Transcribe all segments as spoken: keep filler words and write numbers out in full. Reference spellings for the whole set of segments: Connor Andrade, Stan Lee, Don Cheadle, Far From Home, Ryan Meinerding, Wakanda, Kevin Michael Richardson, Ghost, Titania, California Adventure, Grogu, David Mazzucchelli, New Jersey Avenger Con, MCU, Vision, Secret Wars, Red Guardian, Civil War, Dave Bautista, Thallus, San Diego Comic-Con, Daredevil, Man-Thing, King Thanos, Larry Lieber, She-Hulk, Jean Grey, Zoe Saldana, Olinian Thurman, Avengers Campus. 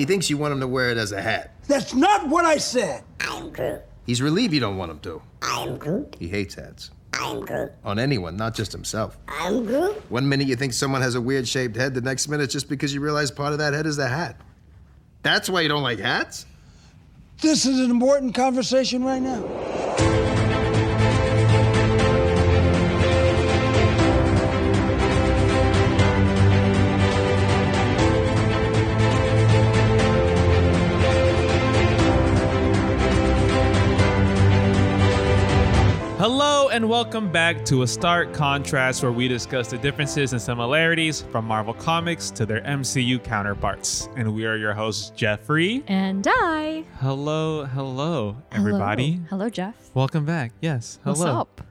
He thinks you want him to wear it as a hat. That's not what I said! I'm Groot. He's relieved you don't want him to. I'm Groot. He hates hats. I'm Groot. On anyone, not just himself. I'm Groot. One minute you think someone has a weird-shaped head, the next minute it's just because you realize part of that head is the hat. That's why you don't like hats? This is an important conversation right now. Hello and welcome back to A Stark Contrast, where we discuss the differences and similarities from Marvel Comics to their M C U counterparts. And we are your hosts, Jeffrey. And I. Hello, hello, everybody. Hello, hello Jeff. Welcome back. Yes, hello. What's up?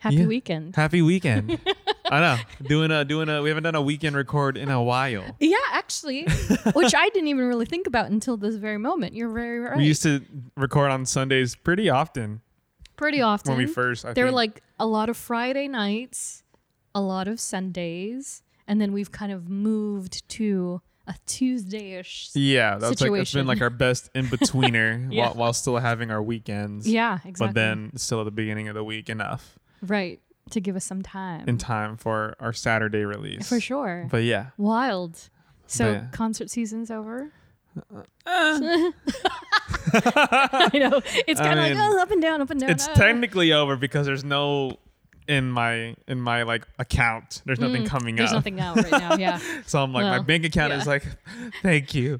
Happy yeah. weekend. Happy weekend. I know. Doing a, doing a, we haven't done a weekend record in a while. Yeah, actually, which I didn't even really think about until this very moment. You're very right. We used to record on Sundays pretty often. Pretty often. When we first, I there think. were like a lot of Friday nights, a lot of Sundays, and then we've kind of moved to a Tuesday-ish Yeah, that's situation. Like it's been like our best in-betweener yeah. while, while still having our weekends. Yeah, exactly. But then still at the beginning of the week enough. Right, to give us some time. In time for our Saturday release. For sure. But yeah. Wild. So yeah. concert season's over. Uh, uh. I know. It's kind of like oh, up and down, up and down. It's oh. technically over because there's no in my in my like account. There's nothing mm, coming there's up. There's nothing out right now. Yeah. So I'm like, well, my bank account yeah. is like, thank you.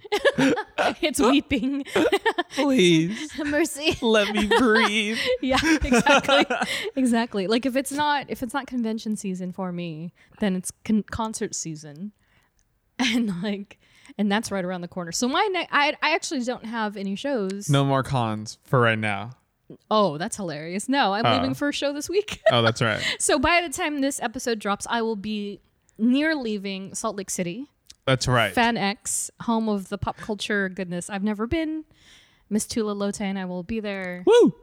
It's weeping. Please, mercy. Let me breathe. Yeah, exactly, exactly. Like if it's not if it's not convention season for me, then it's con- concert season, and like. And that's right around the corner. So my ne- I I actually don't have any shows. No more cons for right now. Oh, that's hilarious. No, I'm uh, leaving for a show this week. Oh, that's right. So by the time this episode drops, I will be near leaving Salt Lake City. That's right. Fan X, home of the pop culture goodness I've never been. Miss Tula Lote and I will be there. Woo!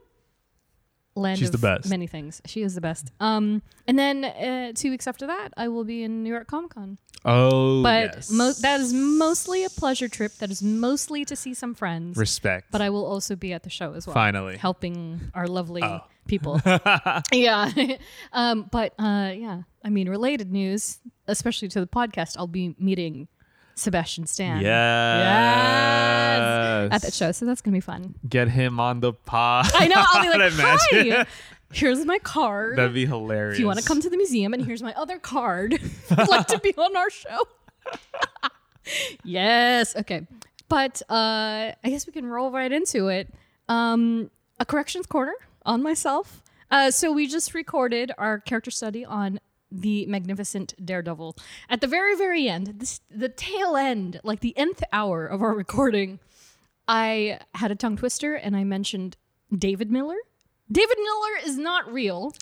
Land She's of the best. Many things. She is the best. Um, and then uh, two weeks after that, I will be in New York Comic Con. Oh, but yes. mo- that is mostly a pleasure trip. That is mostly to see some friends. Respect. But I will also be at the show as well. Finally, helping our lovely oh. people. yeah. um, but uh, yeah, I mean, related news, especially to the podcast, I'll be meeting Sebastian Stan. Yes. yes. At that show, so that's gonna be fun. Get him on the pod. I know. I'll be like, hi. Here's my card. That'd be hilarious. If you want to come to the museum, and here's my other card. I'd like to be on our show. Yes. Okay. But uh, I guess we can roll right into it. Um, a corrections corner on myself. Uh, so we just recorded our character study on the magnificent Daredevil. At the very, very end, this, the tail end, like the nth hour of our recording, I had a tongue twister and I mentioned David Miller. David Miller is not real.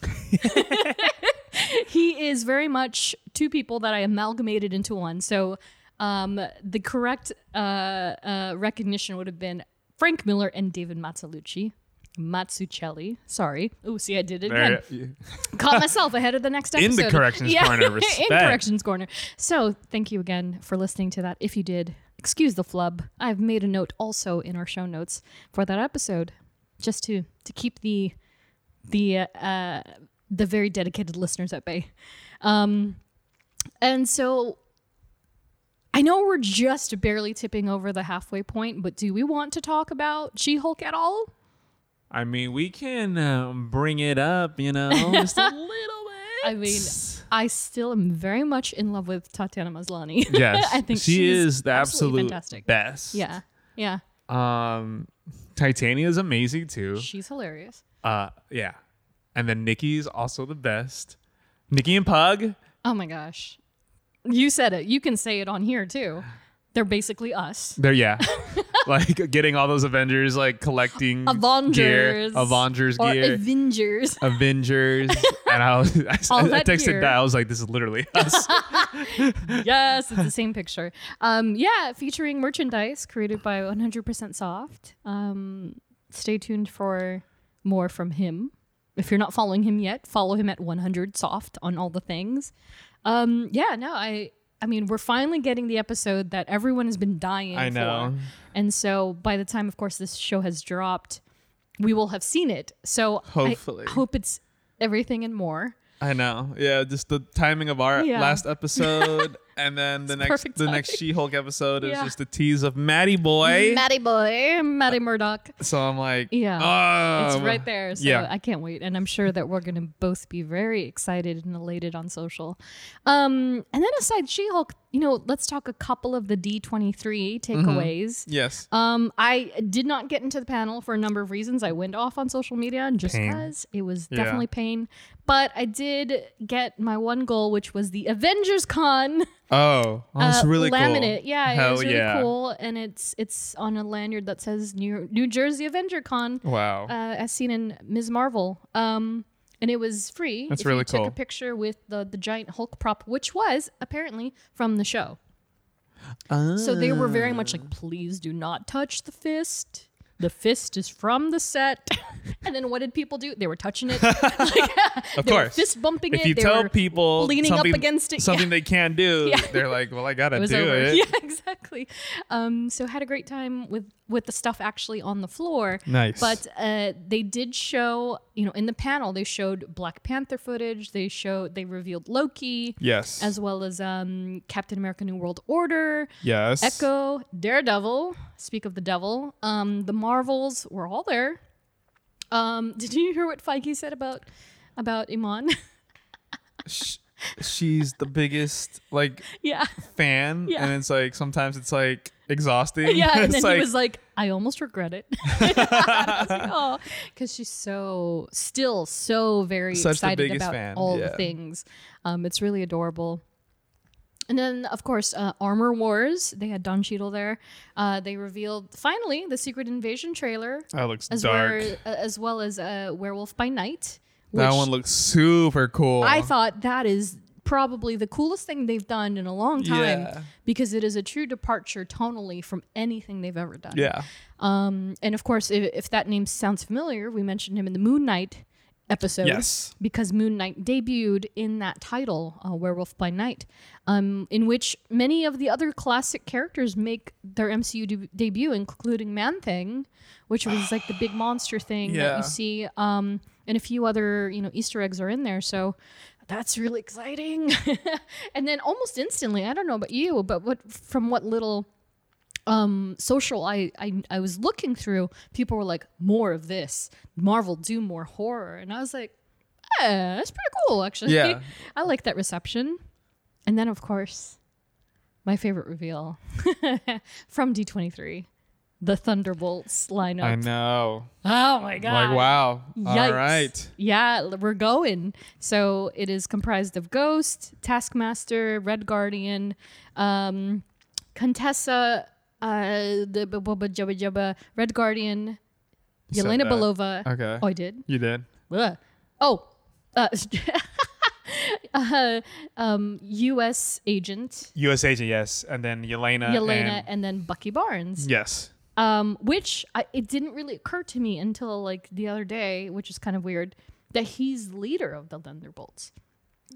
He is very much two people that I amalgamated into one. So um, the correct uh, uh, recognition would have been Frank Miller and David Mazzucchelli. Mazzucchelli. Sorry. Oh, see, I did it again. Yeah. Caught myself ahead of the next episode. In the corrections yeah. corner. Respect. In corrections corner. So thank you again for listening to that. If you did, excuse the flub. I've made a note also in our show notes for that episode. Just to, to keep the the uh, the very dedicated listeners at bay. Um, and so I know we're just barely tipping over the halfway point, but do we want to talk about She-Hulk at all? I mean, we can uh, bring it up, you know, just a little bit. I mean, I still am very much in love with Tatiana Maslany. Yes. I think she she's is the absolute fantastic. Best. Yeah, yeah. Um... Titania is amazing too. She's hilarious. Uh, yeah, and then Nikki's also the best. Nikki and Pug. Oh my gosh, you said it. You can say it on here too. They're basically us. They're yeah, like getting all those Avengers, like collecting Avengers, gear, Avengers or gear, Avengers, Avengers. And I, was, I, I, I texted gear. that. I was like, this is literally us. Yes, it's the same picture. Um, yeah, featuring merchandise created by one hundred percent Soft. Um, stay tuned for more from him. If you're not following him yet, follow him at one hundred soft on all the things. Um, yeah, no, I I mean, we're finally getting the episode that everyone has been dying I for. know. And so by the time, of course, this show has dropped, we will have seen it. So hopefully. I hope it's everything and more. I know. Yeah, just the timing of our yeah. last episode and then the next the next She-Hulk episode yeah. is just a tease of Matty Boy. Matty Boy, Matty Murdock. So I'm like, yeah. Oh. It's right there. So yeah. I can't wait. And I'm sure that we're going to both be very excited and elated on social. Um, and then aside She-Hulk, you know, let's talk a couple of the D twenty-three takeaways. Mm-hmm. Yes. Um, I did not get into the panel for a number of reasons. I went off on social media just because it was definitely yeah. pain. But I did get my one goal, which was the Avengers Con. Oh, that's uh, really laminate. cool. Yeah, Hell it was really yeah. cool. And it's it's on a lanyard that says New New Jersey Avenger Con. Wow. Uh, as seen in Miz Marvel. Um, and it was free. That's if really you cool. took a picture with the, the giant Hulk prop, which was apparently from the show. Uh. So they were very much like, please do not touch the fist. The fist is from the set. And then what did people do? They were touching it. like, of they course. Were fist bumping if it. If you they tell were people leaning up against it. Something yeah. they can't do, yeah. they're like, well, I got to do over. it. Yeah, exactly. Um, so had a great time with, with the stuff actually on the floor. Nice. But uh, they did show, you know, in the panel, they showed Black Panther footage. They showed, they revealed Loki. Yes. As well as um, Captain America New World Order. Yes. Echo, Daredevil. Speak of the devil. Um, the Marvels were all there. Um, did you hear what Feige said about about Iman? she, she's the biggest like yeah. fan, yeah. and it's like sometimes it's like exhausting. Yeah, and then like, he was like, "I almost regret it," because like, oh. she's so still so very Such excited about fan. all yeah. the things. Um, it's really adorable. And then, of course, uh, Armor Wars. They had Don Cheadle there. Uh, they revealed, finally, the Secret Invasion trailer. That looks as dark. Where, uh, as well as uh, Werewolf by Night. That one looks super cool. I thought that is probably the coolest thing they've done in a long time. Yeah. Because it is a true departure tonally from anything they've ever done. Yeah. Um, and, of course, if, if that name sounds familiar, we mentioned him in the Moon Knight episode, yes, because Moon Knight debuted in that title, uh, Werewolf by Night, um, in which many of the other classic characters make their M C U de- debut, including Man-Thing, which was like the big monster thing yeah. that you see, um, and a few other, you know, Easter eggs are in there. So that's really exciting. And then almost instantly, I don't know about you, but what from what little Um, social I, I I was looking through, people were like, more of this. Marvel, do more horror. And I was like, yeah, that's pretty cool, actually. Yeah. I like that reception. And then, of course, my favorite reveal from D twenty-three, the Thunderbolts lineup. I know. Oh, my God. Like, wow. Yikes. All right. Yeah, we're going. So it is comprised of Ghost, Taskmaster, Red Guardian, um, Contessa... Uh, the b- b- b- jubba jubba Red Guardian, you Yelena Belova. Okay. Oh, I did. You did. Ugh. Oh, uh, uh, um, U S agent. U S agent, yes, and then Yelena. Yelena, and, and then Bucky Barnes. Yes. Um, which I, it didn't really occur to me until like the other day, which is kind of weird, that he's leader of the Thunderbolts.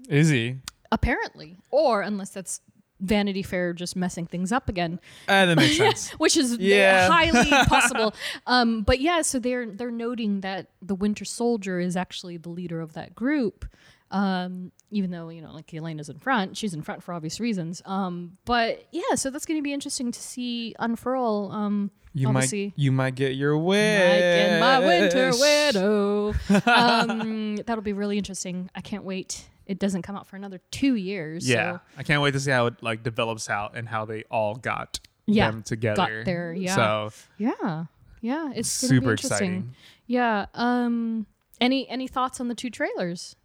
Is he? Apparently, or unless that's Vanity Fair just messing things up again. Uh, that makes sense. Which is yeah. highly possible. Um, but yeah, so they're they're noting that the Winter Soldier is actually the leader of that group. Um, even though, you know, like Yelena's in front. She's in front for obvious reasons. Um, but yeah, so that's going to be interesting to see unfurl. Um, you obviously. might you might get your wish. I get my Winter Widow. um, that'll be really interesting. I can't wait. It doesn't come out for another two years. Yeah, so. I can't wait to see how it like develops out and how they all got yeah, them together. Got there, yeah. So yeah, yeah, it's super exciting. Yeah. Um. Any any thoughts on the two trailers?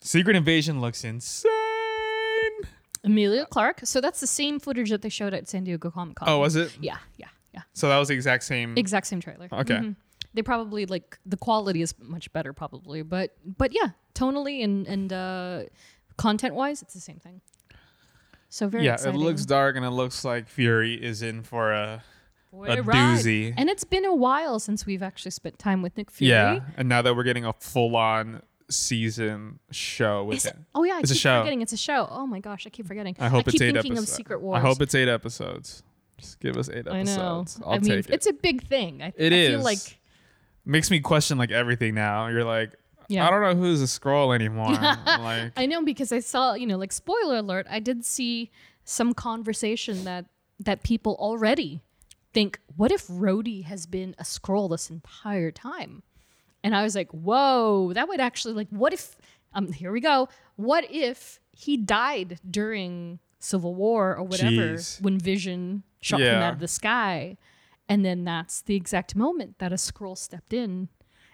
Secret Invasion looks insane. Emilia Clarke. So that's the same footage that they showed at San Diego Comic-Con. Oh, was it? Yeah, yeah, yeah. So that was the exact same. Exact same trailer. Okay. Mm-hmm. They probably like the quality is much better probably, but but yeah, tonally and and uh, content wise, it's the same thing. So very yeah, exciting. It looks dark and it looks like Fury is in for a, a doozy. And it's been a while since we've actually spent time with Nick Fury. Yeah, and now that we're getting a full on season show with it. Oh yeah, I it's keep a show. Forgetting it's a show. Oh my gosh, I keep forgetting. I hope I it's keep eight thinking episodes. Of Secret Wars. I hope it's eight episodes. Just give us eight I episodes. Know. I'll I mean, take it. It's a big thing. I, it I is. Feel like makes me question like everything now. You're like, yeah. I don't know who's a Skrull anymore. Like, I know because I saw, you know, like spoiler alert. I did see some conversation that that people already think, what if Rhodey has been a Skrull this entire time? And I was like, whoa, that would actually like, what if, um, here we go. What if he died during Civil War or whatever Jeez. When Vision shot yeah. him out of the sky? And then that's the exact moment that a Skrull stepped in.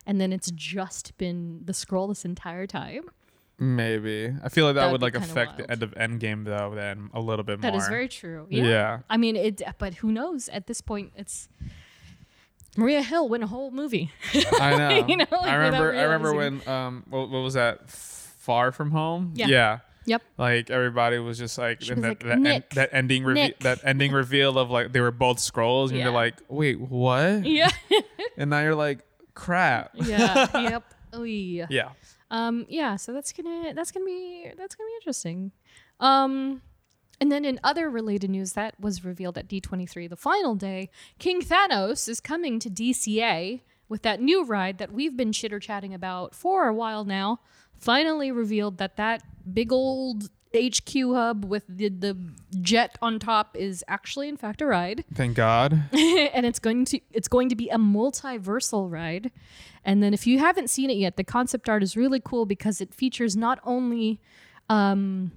And then it's just been the Skrull this entire time. Maybe. I feel like that, that would like affect wild. The end of Endgame though, then a little bit that more. That is very true. Yeah. yeah. I mean, it. But who knows? At this point, it's... Maria Hill went a whole movie. I know. You know like I remember. I remember when. Um, what, what was that? Far From Home. Yeah. yeah. Yep. Like everybody was just like, was that, like that, en- that ending reveal. That ending reveal of like they were both Skrulls, and yeah. you're like, wait, what? Yeah. And now you're like, crap. Yeah. Yep. Oy. Yeah. Um. Yeah. So that's gonna. That's gonna be. That's gonna be interesting. Um. And then in other related news that was revealed at D twenty-three, the final day, King Thanos is coming to D C A with that new ride that we've been chitter-chatting about for a while now. Finally revealed that that big old H Q hub with the, the jet on top is actually, in fact, a ride. Thank God. And it's going to it's going to be a multiversal ride. And then if you haven't seen it yet, the concept art is really cool because it features not only... Um,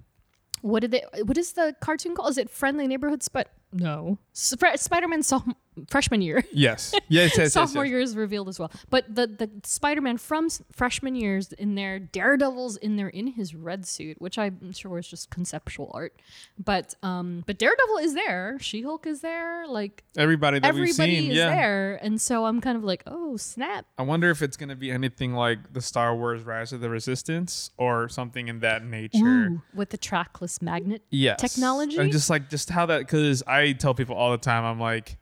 What did they? What is the cartoon called? Is it Friendly Neighborhood? But no, Sp- Spider-Man so- freshman year. Yes, yes, yes. Sophomore yes, yes. year is revealed as well. But the the Spider-Man from freshman years in there, Daredevil's in there in his red suit, which I'm sure was just conceptual art. But um, but Daredevil is there. She-Hulk is there. Like everybody that everybody we've seen, is yeah. there. And so I'm kind of like, oh snap! I wonder if it's gonna be anything like the Star Wars Rise of the Resistance or something in that nature. Ooh, with the trackless magnet yes. technology. And just like just how that because I tell people all the time, I'm like.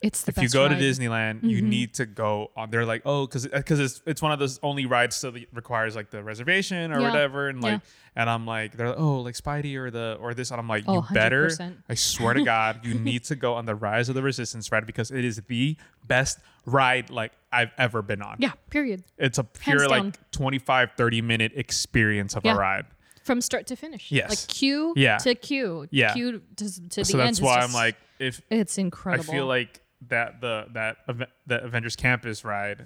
It's the if best you go ride. To Disneyland, mm-hmm. you need to go on. They're like, oh, because because it's it's one of those only rides that requires like the reservation or yeah. whatever, and like, yeah. and I'm like, they're like, oh, like Spidey or the or this, and I'm like, oh, you one hundred percent. Better, I swear to God, you need to go on the Rise of the Resistance ride because it is the best ride like I've ever been on. Yeah, period. It's a pure like twenty-five, thirty minute experience of yeah. a ride. From start to finish. Yes. Like queue yeah. to queue. Yeah. Queue to, to so the end. So that's why just, I'm like, if it's incredible. I feel like. That the that the Avengers Campus ride,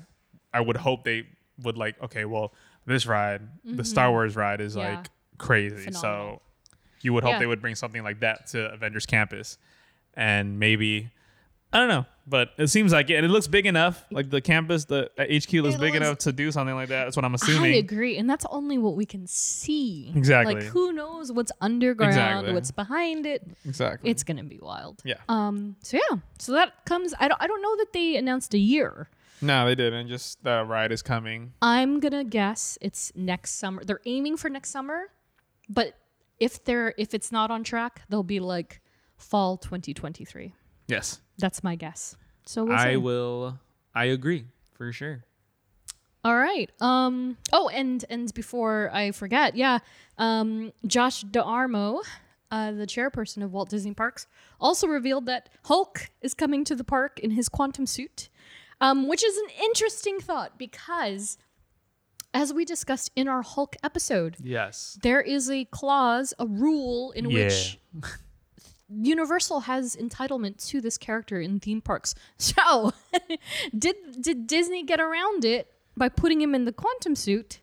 I would hope they would like. Okay, well, this ride, mm-hmm. the Star Wars ride, is yeah. like crazy. Phenomenal. So you would hope yeah. they would bring something like that to Avengers Campus, and maybe I don't know, but it seems like it. And it looks big enough, like the campus, the H Q looks it big looks, enough to do something like that. That's what I'm assuming. I agree, and that's only what we can see. Exactly. Like who knows what's underground, exactly. what's behind it. Exactly. It's gonna be wild. Yeah. Um. So yeah. So that comes. I don't. I don't know that they announced a year. No, they didn't. Just the ride is coming. I'm gonna guess it's next summer. They're aiming for next summer, but if they're if it's not on track, they'll be like fall twenty twenty-three. Yes. That's my guess. So we'll I see. will. I agree for sure. All right. Um. Oh, and and before I forget, yeah. Um. Josh DeArmo, uh, the chairperson of Walt Disney Parks, also revealed that Hulk is coming to the park in his quantum suit, um, which is an interesting thought because, as we discussed in our Hulk episode, yes, there is a clause, a rule in yeah. which. Universal has entitlement to this character in theme parks. So, did did Disney get around it by putting him in the quantum suit,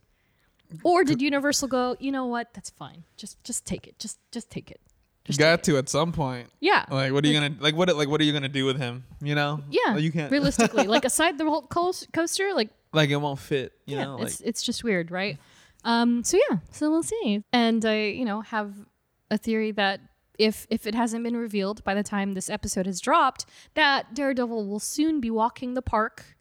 or did Universal go, you know what, that's fine, just just take it, just just take it. You got to it. At some point. Yeah. Like what are like, you gonna like what like what are you gonna do with him? You know? Yeah. Like, you can't realistically like aside the Hulk coaster like like it won't fit. You yeah, know? Like, it's it's just weird, right? Um. So yeah. So we'll see. And I you know have a theory that. If if it hasn't been revealed by the time this episode has dropped, that Daredevil will soon be walking the park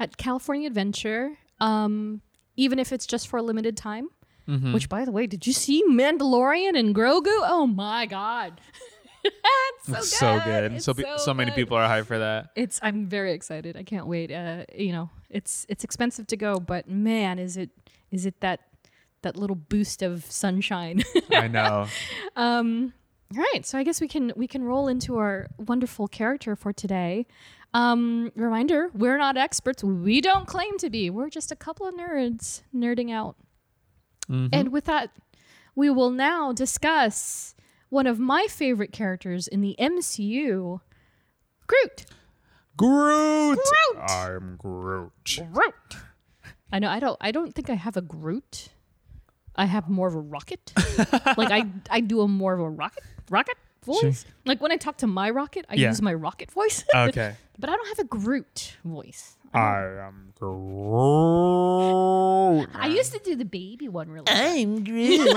at California Adventure, um, even if it's just for a limited time. Mm-hmm. Which, by the way, did you see Mandalorian and Grogu? Oh my God, that's so good! It's so good. So, so, so many good. People are hyped for that. It's I'm very excited. I can't wait. Uh, you know, it's it's expensive to go, but man, is it is it that that little boost of sunshine. I know. Um, all right, so I guess we can we can roll into our wonderful character for today. Um, reminder, we're not experts. We don't claim to be. We're just a couple of nerds nerding out. Mm-hmm. And with that, we will now discuss one of my favorite characters in the M C U, Groot. Groot. Groot. I'm Groot. Groot. I know. I don't. I don't think I have a Groot. I have more of a rocket. Like I, I do a more of a rocket, rocket voice. She, like when I talk to my rocket, I yeah. use my rocket voice. Okay. But I don't have a Groot voice. I am Groot. I used to do the baby one really. I'm Groot. You're so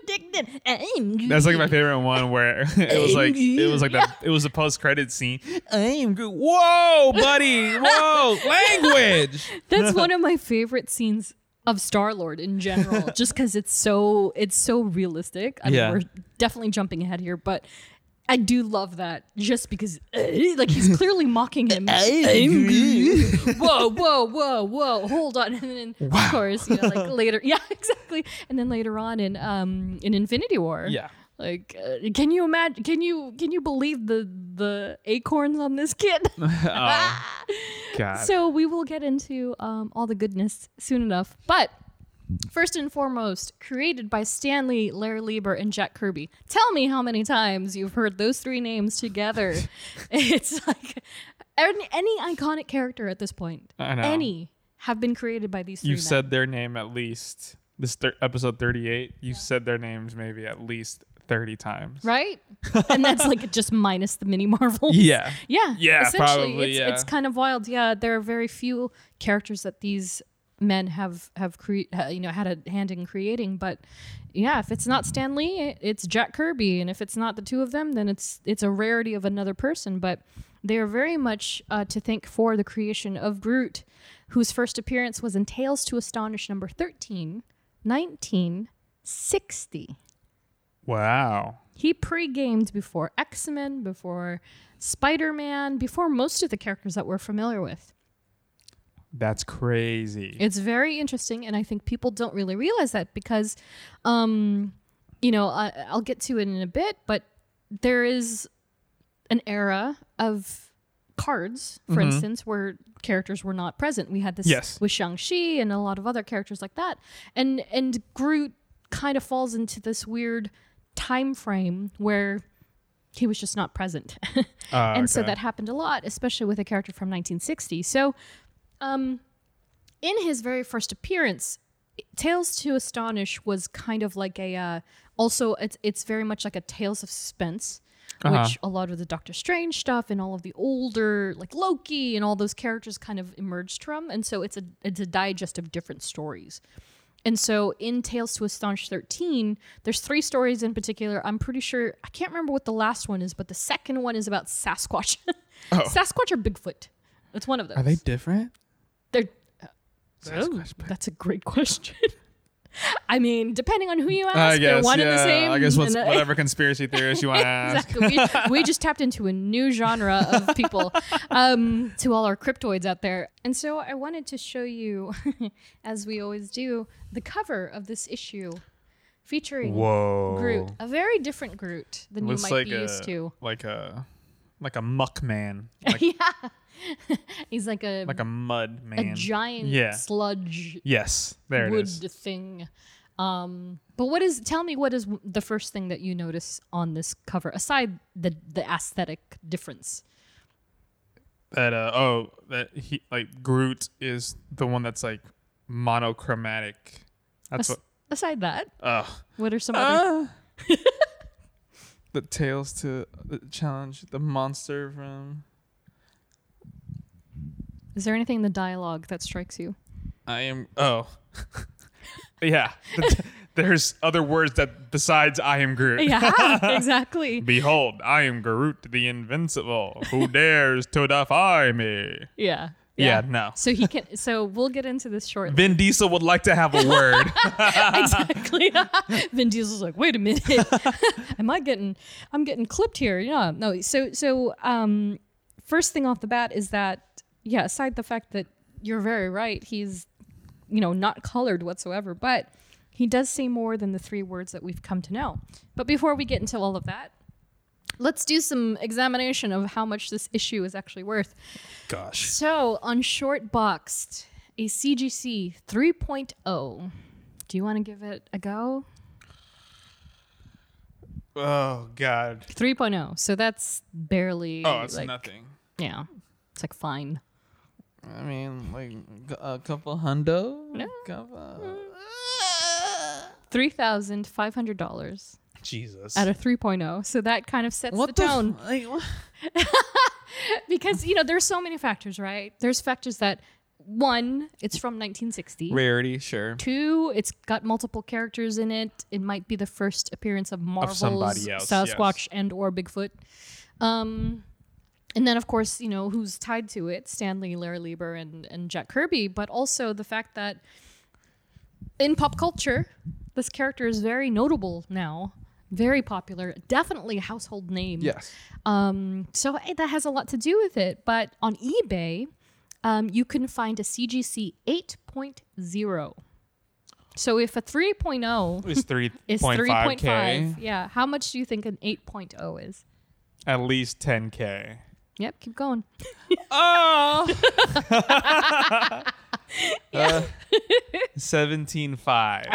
indignant. I'm Groot. That's like my favorite one where it was like it was like that it was a post credit scene. I'm Groot. Whoa, buddy. Whoa, language. That's one of my favorite scenes of Star-Lord in general, just because it's so it's so realistic. I mean, yeah. We're definitely jumping ahead here, but I do love that just because uh, like he's clearly mocking him. whoa, whoa, whoa, whoa. Hold on. And then wow. Of course, you know, like later. Yeah, exactly. And then later on in um in Infinity War. Yeah. Like uh, can you imagine can you can you believe the the acorns on this kid? Oh, God. So we will get into um all the goodness soon enough. But first and foremost, created by Stan Lee, Larry Lieber, and Jack Kirby. Tell me how many times you've heard those three names together. It's like any, any iconic character at this point. I know. Any have been created by these three You've men. said their name at least this thir- episode thirty-eight. You've yeah. said their names maybe at least thirty times. Right? And that's like just minus the mini Marvels. Yeah. Yeah. Yeah, probably. It's, yeah. it's kind of wild. Yeah, there are very few characters that these men have have cre- uh, you know had a hand in creating, but yeah, if it's not Stan Lee, it's Jack Kirby, and if it's not the two of them, then it's it's a rarity of another person. But they are very much uh, to thank for the creation of Groot, whose first appearance was in Tales to Astonish number thirteen, nineteen sixty. Wow. He pre-gamed before X-Men, before Spider-Man, before most of the characters that we're familiar with. That's crazy. It's very interesting, and I think people don't really realize that because, um, you know, I, I'll get to it in a bit, but there is an era of cards, for mm-hmm. instance, where characters were not present. We had this yes. with Shang-Chi and a lot of other characters like that, and and Groot kind of falls into this weird time frame where he was just not present, uh, and okay. so that happened a lot, especially with a character from nineteen sixty. So. Um, in his very first appearance, Tales to Astonish was kind of like a, uh, also it's it's very much like a Tales of Suspense, uh-huh. which a lot of the Doctor Strange stuff and all of the older, like Loki and all those characters kind of emerged from. And so it's a, it's a digest of different stories. And so in Tales to Astonish thirteen, there's three stories in particular. I'm pretty sure, I can't remember what the last one is, but the second one is about Sasquatch. Oh. Sasquatch or Bigfoot? It's one of those. Are they different? They're, uh, oh, that's a great question. I mean, depending on who you ask, I guess, they're one yeah. and the same. I guess what's, uh, whatever conspiracy theorist you want to ask. Exactly. We, we just tapped into a new genre of people, um, to all our cryptoids out there. And so I wanted to show you, as we always do, the cover of this issue featuring Whoa. Groot. A very different Groot than Looks you might like be a, used to. Like a, like a muck man. Like yeah. He's like a like a mud man, a giant yeah. sludge. Yes, there wood it is. Thing. Um, but what is? Tell me, what is w- the first thing that you notice on this cover, aside the the aesthetic difference? That uh, oh, that he like Groot is the one that's like monochromatic. That's As- what. Aside that, uh, what are some uh, other? The Tales to the Challenge the monster from. Is there anything in the dialogue that strikes you? I am... Oh. yeah. There's other words that besides I am Groot. Yeah, exactly. Behold, I am Groot the Invincible, who dares to defy me. Yeah. Yeah, yeah no. So he can. So we'll get into this shortly. Vin Diesel would like to have a word. Exactly. Vin Diesel's like, wait a minute. Am I getting... I'm getting clipped here. Yeah. No. So, so um, first thing off the bat is that yeah, aside the fact that you're very right, he's you know, not colored whatsoever, but he does say more than the three words that we've come to know. But before we get into all of that, let's do some examination of how much this issue is actually worth. Gosh. So on Short Boxed, a C G C three point oh. Do you want to give it a go? Oh, God. three point oh. So that's barely... Oh, it's like, nothing. Yeah. It's like fine. I mean, like a couple hundo? No. Couple... three thousand five hundred dollars. Jesus. At a three point oh. So that kind of sets what the, the tone. F- like, what? Because, you know, there's so many factors, right? There's factors that, one, it's from nineteen sixty. Rarity, sure. Two, it's got multiple characters in it. It might be the first appearance of Marvel's of Sasquatch yes. and or Bigfoot. Um, and then, of course, you know, who's tied to it? Stan Lee, Larry Lieber, and, and Jack Kirby. But also the fact that in pop culture, this character is very notable now. Very popular, definitely a household name. Yes. Um, so hey, that has a lot to do with it. But on eBay, um, you can find a C G C eight point oh. So if a three point oh is three is three point five, yeah. How much do you think an eight point oh is? At least ten K. Yep. Keep going. Oh. Yeah. Uh, seventeen five.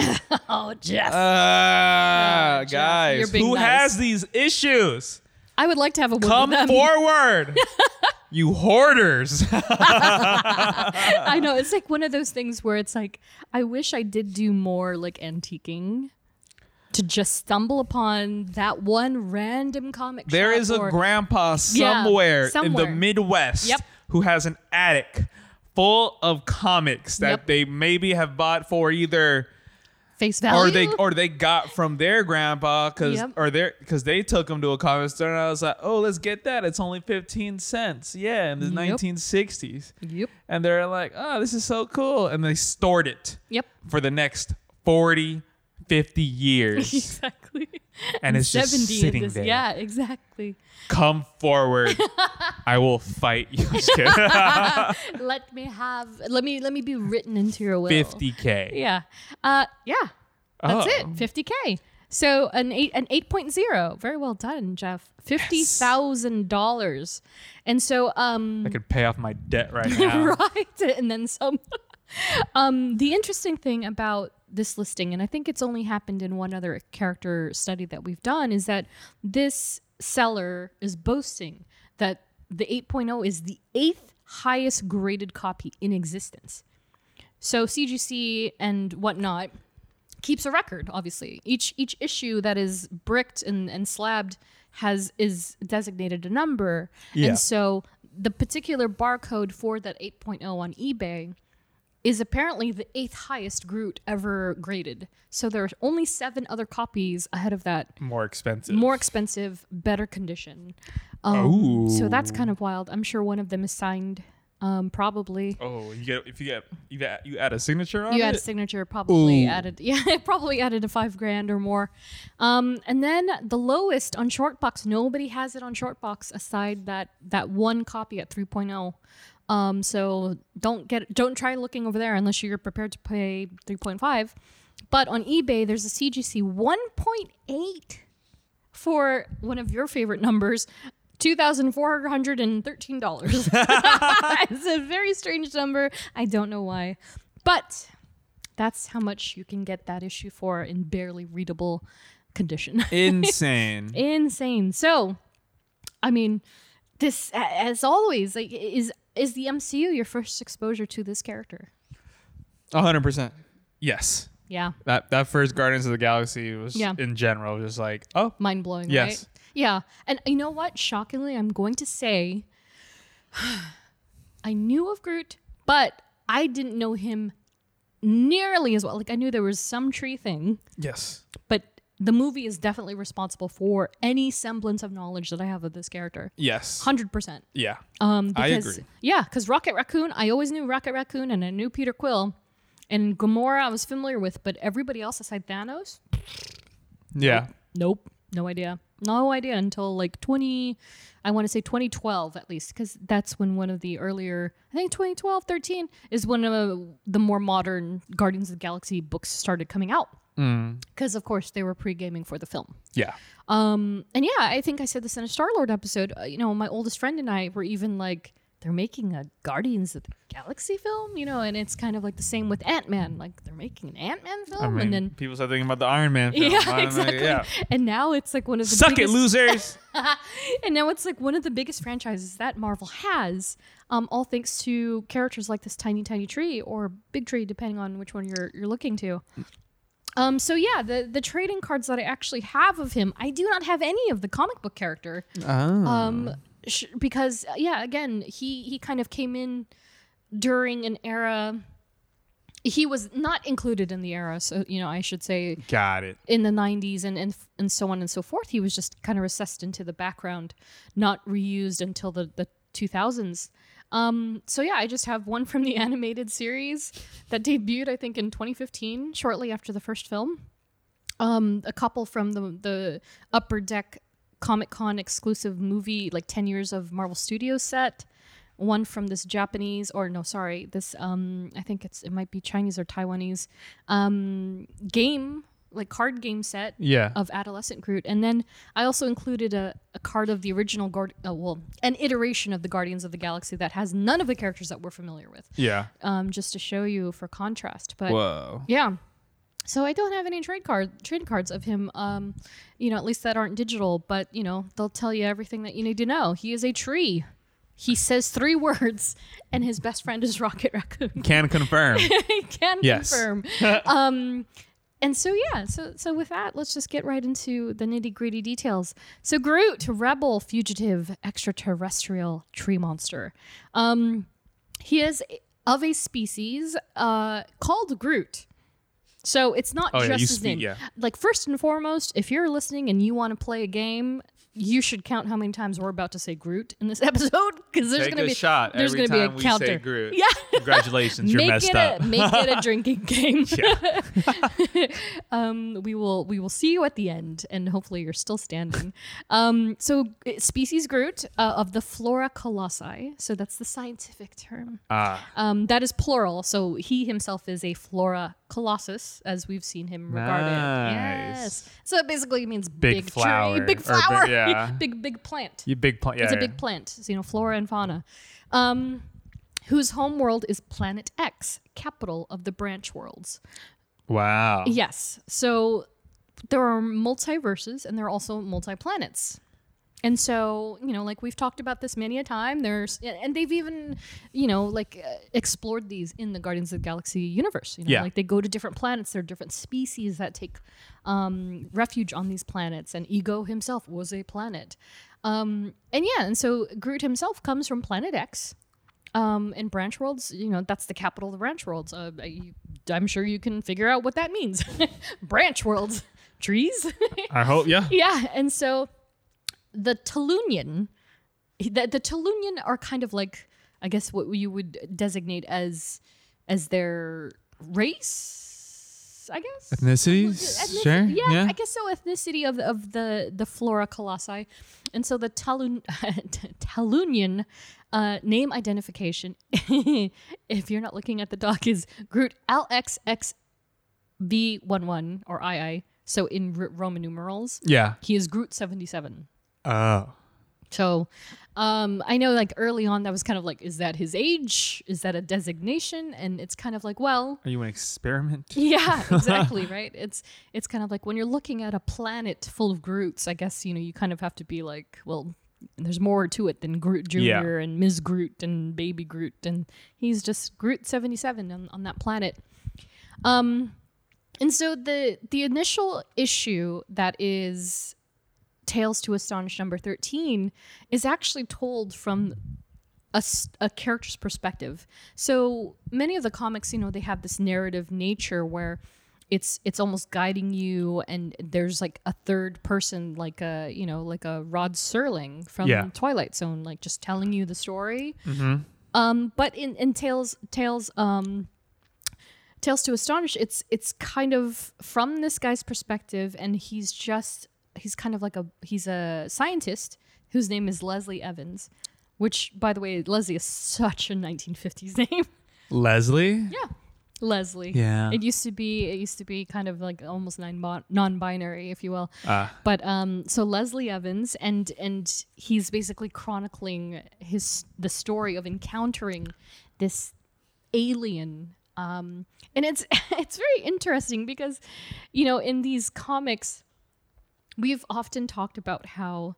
Oh, Jeff. Uh, Jeff guys, who nice. has these issues? I would like to have a word Come with them. forward. You hoarders. I know. It's like one of those things where it's like, I wish I did do more like antiquing to just stumble upon that one random comic There shop is or, a grandpa somewhere, yeah, somewhere in the Midwest yep. who has an attic full of comics that yep. they maybe have bought for either face value, or they or they got from their grandpa because yep. or their because they took them to a comic store and I was like, oh, let's get that. It's only fifteen cents, yeah, in the yep. nineteen sixties. Yep. And they're like, oh, this is so cool, and they stored it. Yep. For the next forty, fifty years. Exactly. And it's just sitting this, there. Yeah, exactly. Come forward. I will fight you. Let me have let me let me be written into your will. fifty K. Yeah. Uh yeah. That's oh. it. fifty K. So an eight an eight point oh. Very well done, Jeff. fifty thousand dollars. Yes. And so um I could pay off my debt right now. Right. And then some. Um the interesting thing about this listing, and I think it's only happened in one other character study that we've done, is that this seller is boasting that the eight point oh is the eighth highest graded copy in existence. So C G C and whatnot keeps a record, obviously. Each each issue that is bricked and, and slabbed has is designated a number. Yeah. And so the particular barcode for that eight point oh on eBay is apparently the eighth highest Groot ever graded. So there are only seven other copies ahead of that. More expensive. More expensive, better condition. Um, oh. So that's kind of wild. I'm sure one of them is signed, um, probably. Oh, you get if you get you add, you add a signature on you it? You add a signature, probably Ooh. added. Yeah, it probably added a five grand or more. Um, and then the lowest on Shortbox, nobody has it on Shortbox aside that, that one copy at three point oh. Um, so don't get, don't try looking over there unless you're prepared to pay three point five. But on eBay, there's a C G C one point eight for one of your favorite numbers, two thousand four hundred thirteen dollars. It's a very strange number. I don't know why, but that's how much you can get that issue for in barely readable condition. Insane. Insane. So, I mean, this, as always, like, is Is the M C U your first exposure to this character? one hundred percent. Yes. Yeah. That that first Guardians of the Galaxy was, yeah. in general, just like, oh. Mind-blowing, yes. right? Yeah. And you know what? Shockingly, I'm going to say, I knew of Groot, but I didn't know him nearly as well. Like, I knew there was some tree thing. Yes. But the movie is definitely responsible for any semblance of knowledge that I have of this character. Yes. one hundred percent. Yeah. Um, because, I agree. Yeah, because Rocket Raccoon, I always knew Rocket Raccoon and I knew Peter Quill. And Gamora I was familiar with, but everybody else aside Thanos? Yeah. Nope. nope. No idea. No idea until like twenty, I want to say twenty twelve at least, because that's when one of the earlier, I think twenty twelve, thirteen is when uh, the more modern Guardians of the Galaxy books started coming out. Because, mm. of course, they were pre-gaming for the film. Yeah. Um, and yeah, I think I said this in a Star-Lord episode. Uh, you know, my oldest friend and I were even like, they're making a Guardians of the Galaxy film, you know, and it's kind of like the same with Ant-Man. Like, they're making an Ant-Man film. I mean, and then people start thinking about the Iron Man film. Yeah, Iron exactly. Man, yeah. And now it's like one of the Suck biggest... it, losers! And now it's like one of the biggest franchises that Marvel has, um, all thanks to characters like this tiny, tiny tree or big tree, depending on which one you're you're looking to. Um, so yeah, the, the trading cards that I actually have of him, I do not have any of the comic book character. Oh. Um, sh- because yeah, again, he, he kind of came in during an era. He was not included in the era. So, you know, I should say got it in the nineties and, and, and so on and so forth. He was just kind of recessed into the background, not reused until the, the two thousands. Um, so yeah, I just have one from the animated series that debuted, I think, in twenty fifteen, shortly after the first film. Um, a couple from the, the Upper Deck Comic-Con exclusive movie, like ten years of Marvel Studios set. One from this Japanese, or no, sorry, this, um, I think it's, it might be Chinese or Taiwanese, um, game, like card game set yeah. of Adolescent Groot. And then I also included a, a card of the original, guard, uh, well, an iteration of the Guardians of the Galaxy that has none of the characters that we're familiar with. Yeah. Um, just to show you for contrast. But Whoa. Yeah. So I don't have any trade card trade cards of him, um, you know, at least that aren't digital. But, you know, they'll tell you everything that you need to know. He is a tree. He says three words, and his best friend is Rocket Raccoon. Can confirm. Can yes. confirm. um And so, yeah, so so with that, let's just get right into the nitty-gritty details. So Groot, rebel, fugitive, extraterrestrial tree monster. Um, he is of a species uh, called Groot. So it's not oh, just yeah, his speak, name. Yeah. Like, first and foremost, if you're listening and you want to play a game, you should count how many times we're about to say Groot in this episode, because there's going to be a shot there's every time be a we counter. Say Groot. Yeah. Congratulations, you're messed up. A, make it a drinking game. um, we will we will see you at the end, and hopefully you're still standing. Um, so species Groot uh, of the Flora Colossi. So that's the scientific term. Ah. Um, that is plural. So he himself is a Flora Colossus, as we've seen him regarded. Nice. Yes. So it basically means big, big flower. Tree, big flower. Or, yeah. Yeah. Big, big plant. You big plant. Yeah, it's yeah. a big plant. So, you know, flora and fauna. Um, whose homeworld is Planet X, capital of the branch worlds. Wow. Yes. So there are multiverses, and there are also multi-planets. And so, you know, like we've talked about this many a time. There's, and they've even, you know, like uh, explored these in the Guardians of the Galaxy universe. You know, yeah. like they go to different planets. There are different species that take um, refuge on these planets. And Ego himself was a planet. Um, and yeah, and so Groot himself comes from Planet X. Um, and branch worlds, you know, that's the capital of the branch worlds. Uh, I, I'm sure you can figure out what that means. Branch worlds, trees. I hope, yeah. Yeah, and so. The Tallunian, the, the Tallunian are kind of like, I guess, what you would designate as as their race, I guess. Ethnicities, Ethnici- sure. Yeah, yeah, I guess so. Ethnicity of of the the Flora Colossi, and so the Tallun Tallunian uh, name identification, if you're not looking at the doc, is Groot L X X B eleven or two. So in R- Roman numerals, yeah, he is Groot seventy-seven. Oh. So um, I know like early on that was kind of like, is that his age? Is that a designation? And it's kind of like, well. Are you an experiment? Yeah, exactly, right? It's it's kind of like when you're looking at a planet full of Groots, I guess, you know, you kind of have to be like, well, there's more to it than Groot Junior Yeah. and Miz Groot and Baby Groot. And he's just Groot seventy-seven on, on that planet. Um, and so the the initial issue that is... Tales to Astonish number thirteen is actually told from a, a character's perspective. So many of the comics, you know, they have this narrative nature where it's it's almost guiding you, and there's like a third person, like a, you know, like a Rod Serling from yeah. Twilight Zone, like just telling you the story. Mm-hmm. Um, but in, in Tales Tales um, Tales to Astonish, it's it's kind of from this guy's perspective, and he's just he's kind of like a he's a scientist whose name is Leslie Evans, which, by the way, Leslie is such a nineteen fifties name. Leslie? Yeah. Leslie. Yeah. It used to be it used to be kind of like almost non-binary, if you will. Uh. But um, so Leslie Evans, and and he's basically chronicling his the story of encountering this alien. Um, and it's it's very interesting because, you know, in these comics, we've often talked about how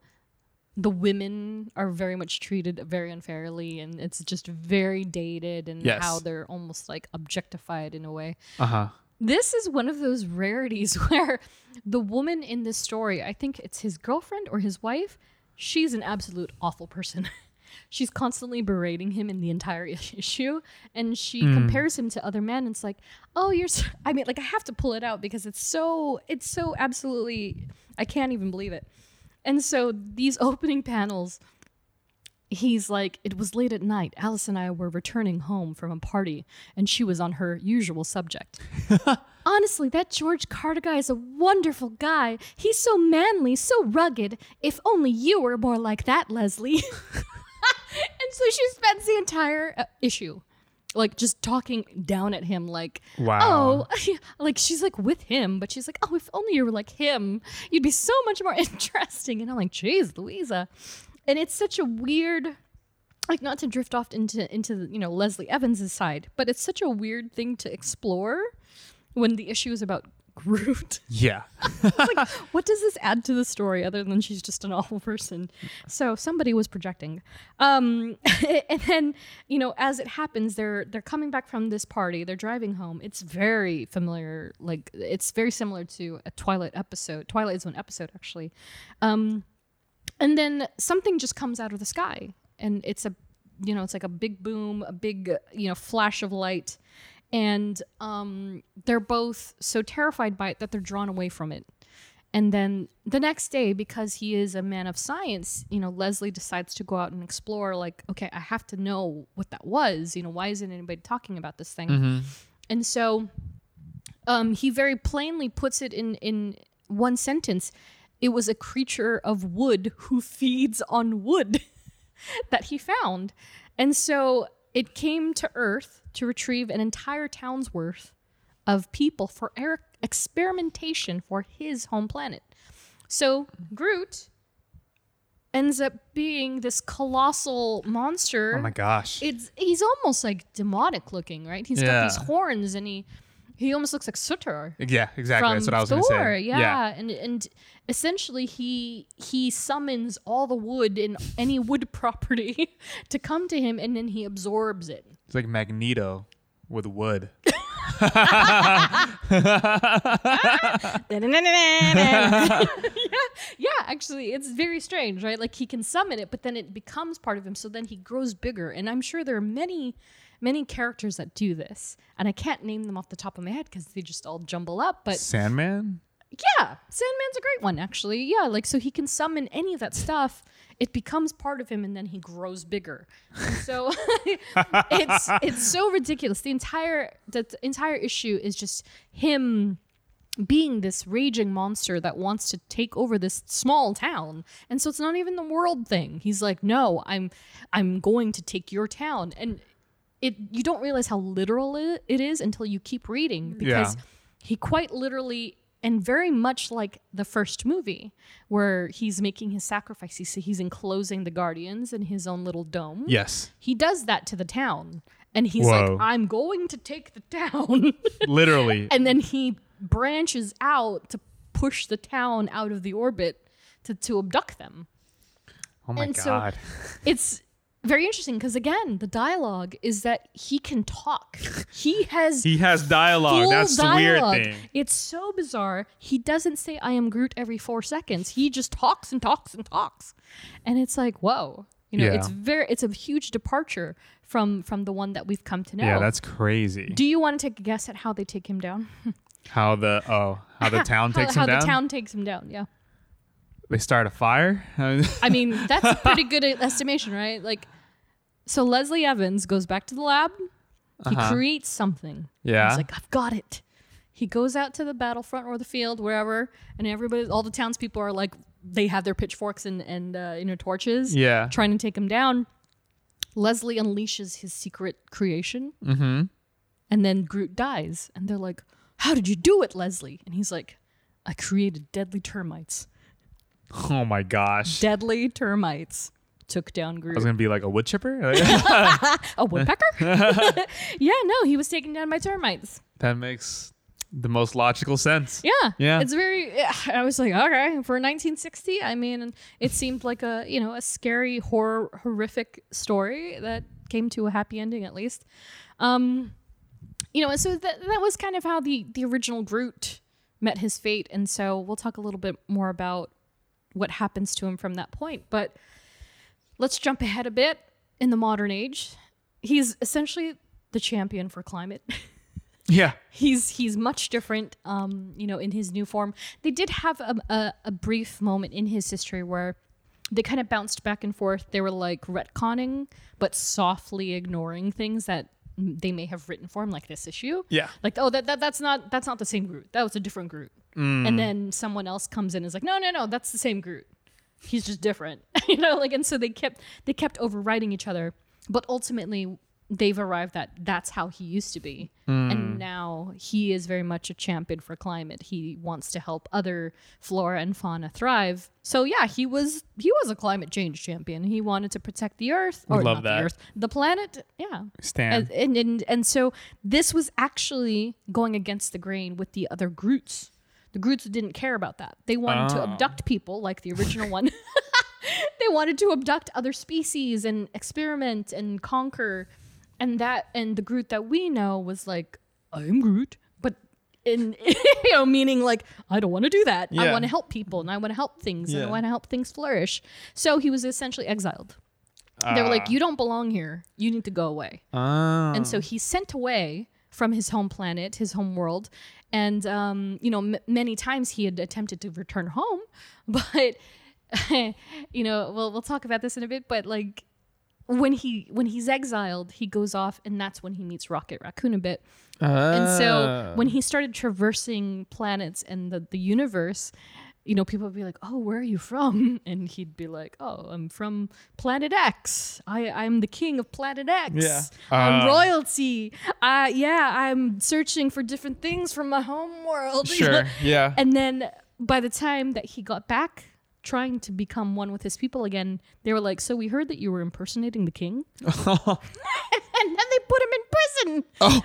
the women are very much treated very unfairly, and it's just very dated, and yes. how they're almost like objectified in a way. Uh-huh. This is one of those rarities where the woman in this story, I think it's his girlfriend or his wife, she's an absolute awful person. She's constantly berating him in the entire issue, and she mm. compares him to other men. And it's like, oh, you're. So, I mean, like, I have to pull it out because it's so. It's so absolutely. I can't even believe it. And so these opening panels, he's like, it was late at night. Alice and I were returning home from a party, and she was on her usual subject. Honestly, that George Carter guy is a wonderful guy. He's so manly, so rugged. If only you were more like that, Leslie. And so she spends the entire uh, issue, like, just talking down at him, like, wow. oh, like, she's, like, with him, but she's like, oh, if only you were like him, you'd be so much more interesting. And I'm like, geez, Louisa. And it's such a weird, like, not to drift off into, into you know, Leslie Evans' side, but it's such a weird thing to explore when the issue is about Groot. Yeah. It's like, what does this add to the story other than she's just an awful person? So somebody was projecting. Um, and then, you know, as it happens, they're they're coming back from this party. They're driving home. It's very familiar. Like, it's very similar to a Twilight episode. Twilight Zone episode, actually. Um, and then something just comes out of the sky. And it's a, you know, it's like a big boom, a big, you know, flash of light. And um, they're both so terrified by it that they're drawn away from it. And then the next day, because he is a man of science, you know, Leslie decides to go out and explore, like, okay, I have to know what that was. You know, why isn't anybody talking about this thing? Mm-hmm. And so um, he very plainly puts it in, in one sentence. It was a creature of wood who feeds on wood that he found. And so it came to Earth to retrieve an entire town's worth of people for er- experimentation for his home planet. So Groot ends up being this colossal monster. Oh my gosh. It's he's almost like demonic looking, right? He's yeah. got these horns, and he he almost looks like Surtur. Yeah, exactly. That's what I was going to say. Yeah. yeah. And and essentially he he summons all the wood in any wood property to come to him, and then he absorbs it. It's like Magneto with wood. yeah, yeah, actually, it's very strange, right? Like, he can summon it, but then it becomes part of him, so then he grows bigger. And I'm sure there are many, many characters that do this. And I can't name them off the top of my head because they just all jumble up. But Sandman? Yeah, Sandman's a great one, actually. Yeah, like, so he can summon any of that stuff. It becomes part of him, and then he grows bigger. And so it's it's so ridiculous. The entire the entire issue is just him being this raging monster that wants to take over this small town. And so it's not even the world thing. He's like, no, I'm I'm going to take your town. And it you don't realize how literal it, it is until you keep reading, because yeah. he quite literally. And very much like the first movie, where he's making his sacrifice, he's, he's enclosing the Guardians in his own little dome. Yes. He does that to the town. And he's Whoa. like, I'm going to take the town. Literally. And then he branches out to push the town out of the orbit to, to abduct them. Oh my and God. So it's very interesting because, again, the dialogue is that he can talk. He has he has dialogue. That's dialogue. The weird thing. It's so bizarre. He doesn't say "I am Groot" every four seconds. He just talks and talks and talks, and it's like, whoa, you know, yeah. it's very it's a huge departure from from the one that we've come to know. Yeah, that's crazy. Do you want to take a guess at how they take him down? How the oh how the town takes how, him how down? How the town takes him down? Yeah. They start a fire? I mean, that's a pretty good estimation, right? Like, so Leslie Evans goes back to the lab. He uh-huh. creates something. Yeah. He's like, I've got it. He goes out to the battlefront or the field, wherever, and everybody, all the townspeople are like, they have their pitchforks and, and uh, you know, torches, yeah, trying to take him down. Leslie unleashes his secret creation, mm-hmm. and then Groot dies. And they're like, how did you do it, Leslie? And he's like, I created deadly termites. Oh my gosh. Deadly termites took down Groot. I was going to be like, a wood chipper? A woodpecker? Yeah, no, he was taken down by termites. That makes the most logical sense. Yeah. Yeah. It's very, I was like, okay, for nineteen sixty, I mean, it seemed like a, you know, a scary, horror, horrific story that came to a happy ending, at least. Um, you know, and so that, that was kind of how the, the original Groot met his fate. And so we'll talk a little bit more about what happens to him from that point. But let's jump ahead a bit in the modern age. He's essentially the champion for climate. Yeah. He's he's much different, um, you know, in his new form. They did have a, a, a brief moment in his history where they kind of bounced back and forth. They were like retconning, but softly ignoring things that they may have written for him, like this issue. Yeah. Like, oh, that, that that's not that's not the same Groot. That was a different Groot. Mm. And then someone else comes in and is like, no, no, no, that's the same Groot. He's just different. You know, like, and so they kept they kept overriding each other. But ultimately, they've arrived that that's how he used to be. Mm. And now he is very much a champion for climate. He wants to help other flora and fauna thrive. So yeah, he was he was a climate change champion. He wanted to protect the earth. Or love not that. The earth. The planet. Yeah. Stan. And, and and so this was actually going against the grain with the other Groots. The Groots didn't care about that. They wanted oh. to abduct people like the original one. They wanted to abduct other species and experiment and conquer. And that, and the Groot that we know was like, I'm Groot, but in, you know, meaning like, I don't want to do that. Yeah. I want to help people and I want to help things yeah. and I want to help things flourish. So he was essentially exiled. Uh. They were like, you don't belong here. You need to go away. Oh. And so he's sent away from his home planet, his home world. And, um, you know, m- many times he had attempted to return home, but, you know, we'll, we'll talk about this in a bit, but like, When he when he's exiled, he goes off, and that's when he meets Rocket Raccoon a bit. Uh. And so when he started traversing planets and the, the universe, you know, people would be like, oh, where are you from? And he'd be like, oh, I'm from Planet X. I, I'm the king of Planet X. Yeah. Uh. I'm royalty. Uh, yeah, I'm searching for different things from my home world. Sure, yeah. And then by the time that he got back, trying to become one with his people again, they were like, so we heard that you were impersonating the king. Oh. And then they put him in prison. Oh.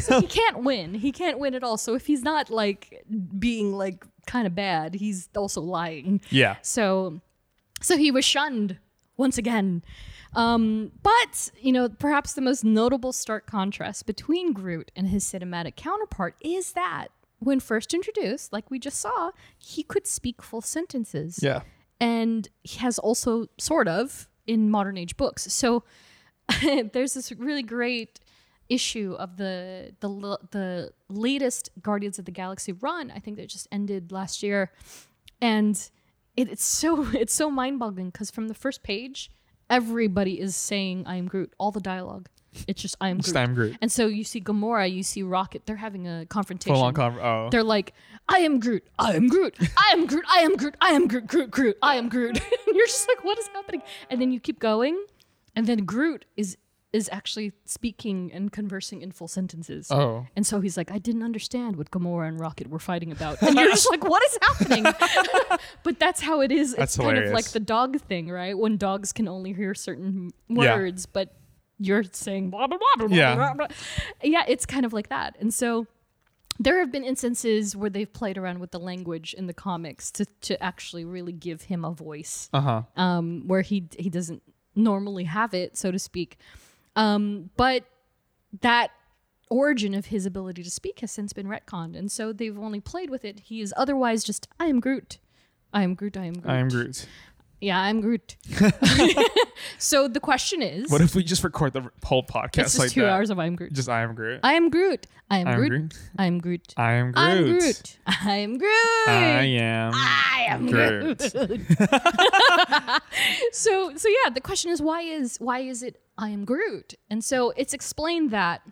So he can't win. He can't win at all. So if he's not like being like kind of bad, he's also lying. Yeah. So, so he was shunned once again. Um, but, you know, perhaps the most notable stark contrast between Groot and his cinematic counterpart is that when first introduced, like we just saw, he could speak full sentences. Yeah. And he has also, sort of, in modern age books. So there's this really great issue of the, the the latest Guardians of the Galaxy run. I think that just ended last year. And it, it's so it's so mind-boggling because from the first page, everybody is saying, I am Groot. All the dialogue. It's just I am Groot. I'm Groot. And so you see Gamora, you see Rocket. They're having a confrontation. Full on conf- oh. They're like, I am Groot. I am Groot. I am Groot. I am Groot. I am Groot. Groot. Groot. I am Groot. And you're just like, what is happening? And then you keep going, and then Groot is is actually speaking and conversing in full sentences. Oh. And so he's like, I didn't understand what Gamora and Rocket were fighting about. And you're just like, what is happening? But that's how it is. That's it's hilarious. Kind of like the dog thing, right? When dogs can only hear certain words, yeah. but you're saying blah, blah, blah, blah, yeah. blah, blah, blah. Yeah, it's kind of like that. And so there have been instances where they've played around with the language in the comics to, to actually really give him a voice uh-huh. um, where he he doesn't normally have it, so to speak. Um, but that origin of his ability to speak has since been retconned. And so they've only played with it. He is otherwise just, I am Groot. I am Groot. I am Groot. I am Groot. Yeah, I'm Groot. So the question is, what if we just record the whole podcast it's just like two that? hours of I'm Groot? Just I am Groot. I am Groot. I am Groot. I am Groot. I am Groot. I am Groot. I am Groot. I am. I am Groot. Groot. so so yeah, the question is why is why is it I am Groot? And so it's explained that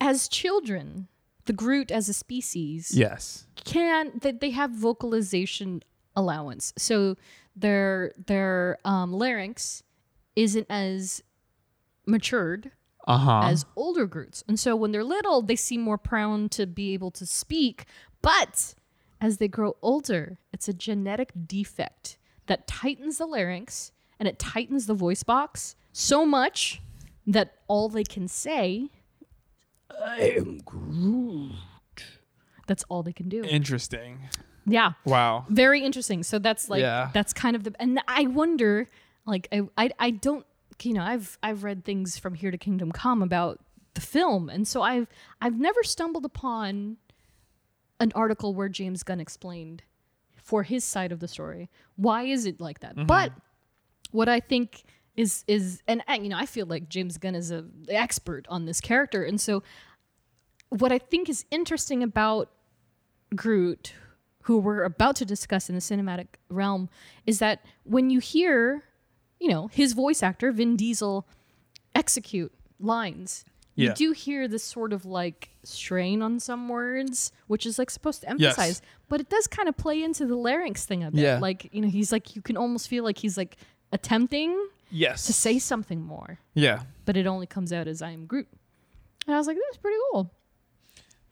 as children, the Groot as a species, yes, can that they, they have vocalization allowance, so their their um, larynx isn't as matured uh-huh. as older Groots, and so when they're little, they seem more prone to be able to speak, but as they grow older, it's a genetic defect that tightens the larynx and it tightens the voice box so much that all they can say, I am Groot. That's all they can do. Interesting. Yeah. Wow. Very interesting. So that's like, yeah. that's kind of the, and I wonder, like, I, I, I don't, you know, I've, I've read things from Here to Kingdom Come about the film. And so I've, I've never stumbled upon an article where James Gunn explained for his side of the story, why is it like that? Mm-hmm. But what I think is, is, and I, you know, I feel like James Gunn is an expert on this character. And so what I think is interesting about Groot, who we're about to discuss in the cinematic realm, is that when you hear, you know, his voice actor, Vin Diesel, execute lines, yeah. you do hear this sort of like strain on some words, which is like supposed to emphasize, yes. but it does kind of play into the larynx thing a bit. Yeah. Like, you know, he's like, you can almost feel like he's like attempting yes. to say something more. Yeah. But it only comes out as I am Groot. And I was like, that's pretty cool.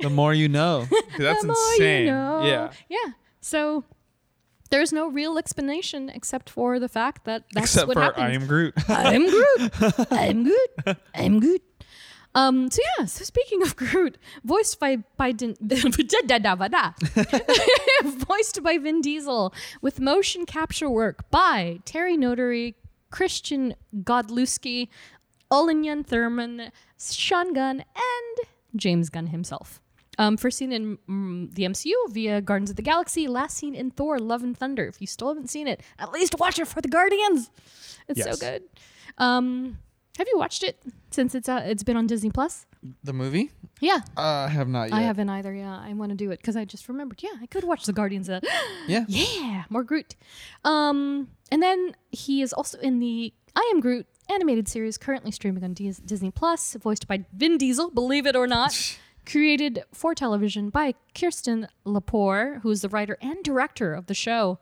The more you know. That's the more insane. You know. Yeah. Yeah. So there's no real explanation except for the fact that that's except what happens. Except for I am Groot. I am Groot. I am Groot. I am Groot. Um, so yeah, so speaking of Groot, voiced by by Din- voiced by Vin Diesel with motion capture work by Terry Notary, Christian Godlewski, Olinyan Thurman, Sean Gunn, and James Gunn himself. Um, first seen in mm, the M C U via Guardians of the Galaxy, last seen in Thor, Love and Thunder. If you still haven't seen it, at least watch it for the Guardians. It's yes. so good. Um, have you watched it since it's uh, it's been on Disney Plus? The movie? Yeah. Uh, I have not yet. I haven't either, yeah. I want to do it because I just remembered, yeah, I could watch the Guardians of that. yeah. Yeah, more Groot. Um, and then he is also in the I Am Groot animated series currently streaming on D- Disney Plus, voiced by Vin Diesel, believe it or not. Created for television by Kirsten Lepore, who is the writer and director of the show.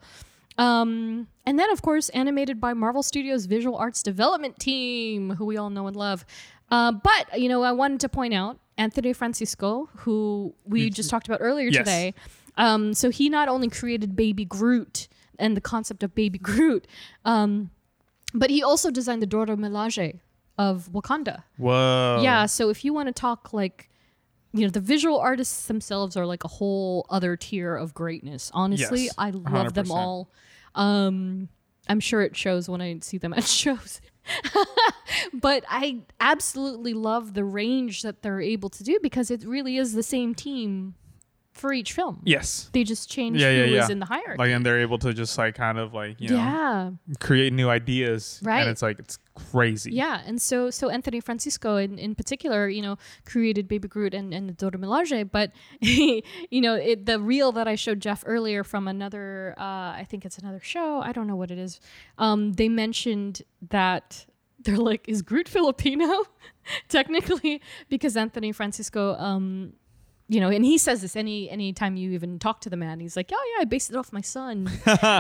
Um, and then, of course, animated by Marvel Studios' visual arts development team, who we all know and love. Uh, but, you know, I wanted to point out Anthony Francisco, who we just talked about earlier yes. today. Um, so he not only created Baby Groot and the concept of Baby Groot, um, but he also designed the Dora Milaje of Wakanda. Whoa. Yeah, so if you want to talk like, you know, the visual artists themselves are like a whole other tier of greatness. Honestly, yes, I love one hundred percent them all. Um, I'm sure it shows when I see them at shows. But I absolutely love the range that they're able to do because it really is the same team for each film. Yes. They just change yeah, who yeah, is yeah. in the hierarchy. Like, and they're able to just like kind of like, you know, yeah. create new ideas. Right. And it's like, it's crazy. Yeah. And so so Anthony Francisco in, in particular, you know, created Baby Groot and, and the Dora Milaje. But, he, you know, it, the reel that I showed Jeff earlier from another, uh, I think it's another show. I don't know what it is. Um, they mentioned that they're like, is Groot Filipino? Technically, because Anthony Francisco, um, you know, and he says this any any time you even talk to the man, he's like, oh, yeah, I based it off my son.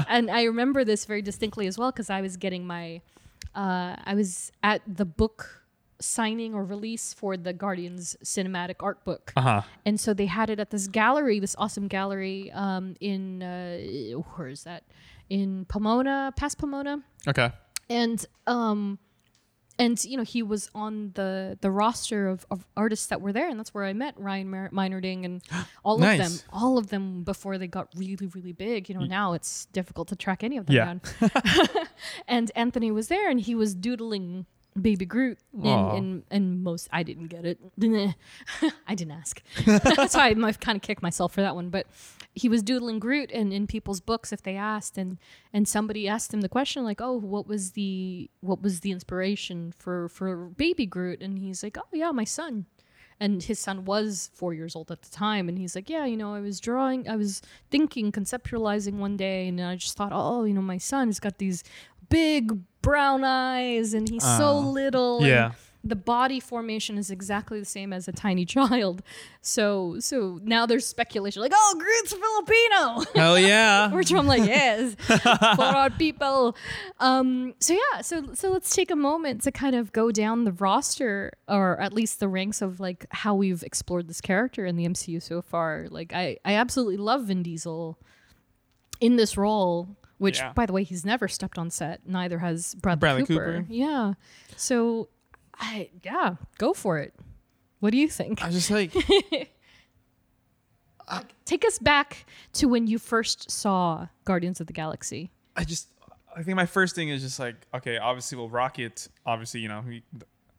And I remember this very distinctly as well because I was getting my, uh, I was at the book signing or release for the Guardians cinematic art book. Uh-huh. And so they had it at this gallery, this awesome gallery um, in, uh, where is that? In Pomona, past Pomona. Okay. And, um, and, you know, he was on the, the roster of, of artists that were there. And that's where I met Ryan Mer- Meinerding and all nice. of them, all of them before they got really, really big. You know, now it's difficult to track any of them yeah. down. And Anthony was there and he was doodling Baby Groot. And and most, I didn't get it. I didn't ask. That's why I kind of kicked myself for that one. But he was doodling Groot and in people's books if they asked, and and somebody asked him the question like, oh, what was the what was the inspiration for for Baby Groot? And he's like, oh yeah, my son. And his son was four years old at the time, and he's like, yeah, you know, I was drawing, I was thinking, conceptualizing one day, and I just thought, oh, you know, my son has got these big brown eyes and he's uh, so little. Yeah. And the body formation is exactly the same as a tiny child. So so now there's speculation like, oh, Groot's Filipino. Hell yeah. Which I'm like, yes, for our people. Um, so yeah, so so let's take a moment to kind of go down the roster, or at least the ranks of like how we've explored this character in the M C U so far. Like I, I absolutely love Vin Diesel in this role. Which, yeah. by the way, he's never stepped on set. Neither has Bradley, Bradley Cooper. Cooper. Yeah. So, I yeah, go for it. What do you think? I was just like... I, Take us back to when you first saw Guardians of the Galaxy. I just... I think my first thing is just like, okay, obviously, well, Rocket, obviously, you know, he,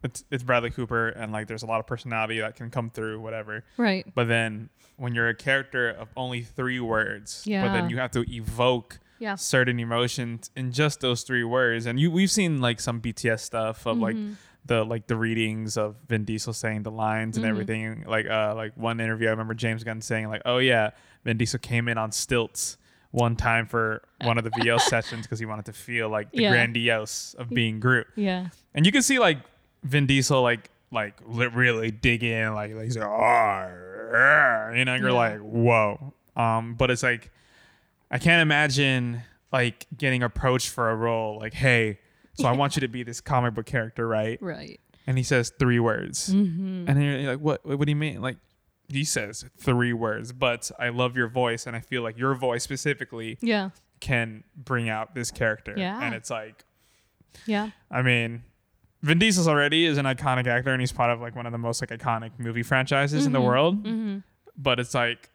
it's, it's Bradley Cooper, and, like, there's a lot of personality that can come through, whatever. Right. But then when you're a character of only three words, yeah. but then you have to evoke... Yeah. certain emotions in just those three words, and you we've seen like some B T S stuff of mm-hmm. like the like the readings of Vin Diesel saying the lines mm-hmm. and everything. Like uh like one interview I remember James Gunn saying like, oh yeah, Vin Diesel came in on stilts one time for one of the V O sessions because he wanted to feel like the yeah. grandiose of being Groot. Yeah, and you can see like Vin Diesel like like really dig in like, like he's like, oh, you know, you're yeah. like whoa, um but it's like. I can't imagine like getting approached for a role like, hey, so I want you to be this comic book character, right? Right. And he says three words. Mm-hmm. And you're like, what, what do you mean? Like he says three words, but I love your voice. And I feel like your voice specifically yeah. can bring out this character. Yeah. And it's like, yeah, I mean, Vin Diesel's already is an iconic actor and he's part of like one of the most like iconic movie franchises mm-hmm. in the world. Mm-hmm. But it's like,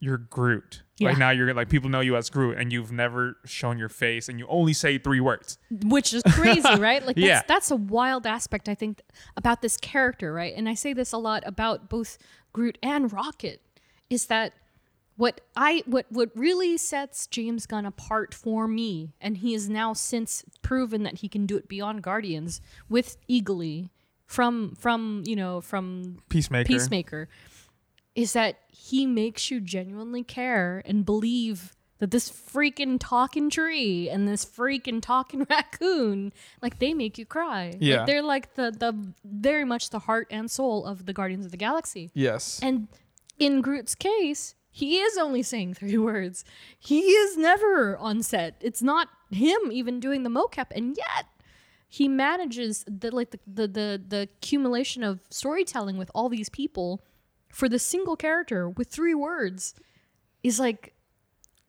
you're Groot. Yeah. Like now you're like, people know you as Groot and you've never shown your face and you only say three words. Which is crazy, right? Like that's, yeah. that's a wild aspect, I think, about this character, right? And I say this a lot about both Groot and Rocket is that what I what what really sets James Gunn apart for me, and he has now since proven that he can do it beyond Guardians with Eagly from from you know from Peacemaker. Peacemaker. Is that he makes you genuinely care and believe that this freaking talking tree and this freaking talking raccoon, like they make you cry. Yeah. Like they're like the the very much the heart and soul of the Guardians of the Galaxy. Yes. And in Groot's case, he is only saying three words. He is never on set. It's not him even doing the mocap, and yet he manages the like the the the, the accumulation of storytelling with all these people. For the single character with three words is like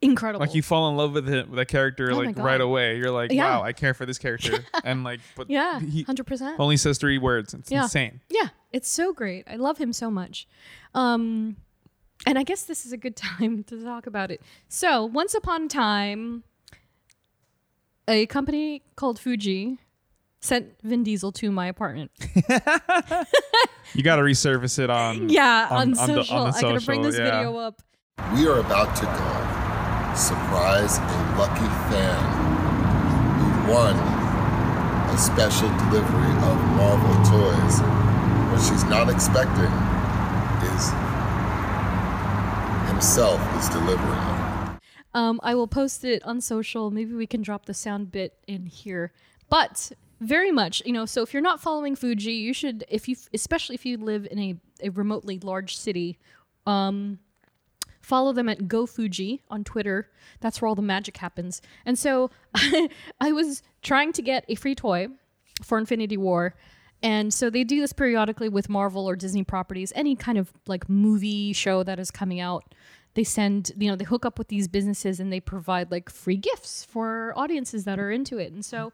incredible. Like you fall in love with him, with that character oh like right away. You're like, yeah. wow, I care for this character. and like, but yeah, he one hundred percent only says three words. It's yeah. insane. Yeah, it's so great. I love him so much. Um, and I guess this is a good time to talk about it. So once upon a time, a company called Fuji sent Vin Diesel to my apartment. You got to resurface it on yeah on, on social. On the, on the social. I gotta bring this yeah. video up. We are about to go surprise a lucky fan who won a special delivery of Marvel toys. What she's not expecting is himself is delivering. Um, I will post it on social. Maybe we can drop the sound bit in here, but. Very much, you know, so if you're not following Fuji, you should, if you, especially if you live in a, a remotely large city, um, follow them at GoFuji on Twitter. That's where all the magic happens. And so I was trying to get a free toy for Infinity War. And so they do this periodically with Marvel or Disney properties, any kind of like movie show that is coming out. They send, you know, they hook up with these businesses and they provide like free gifts for audiences that are into it. And so...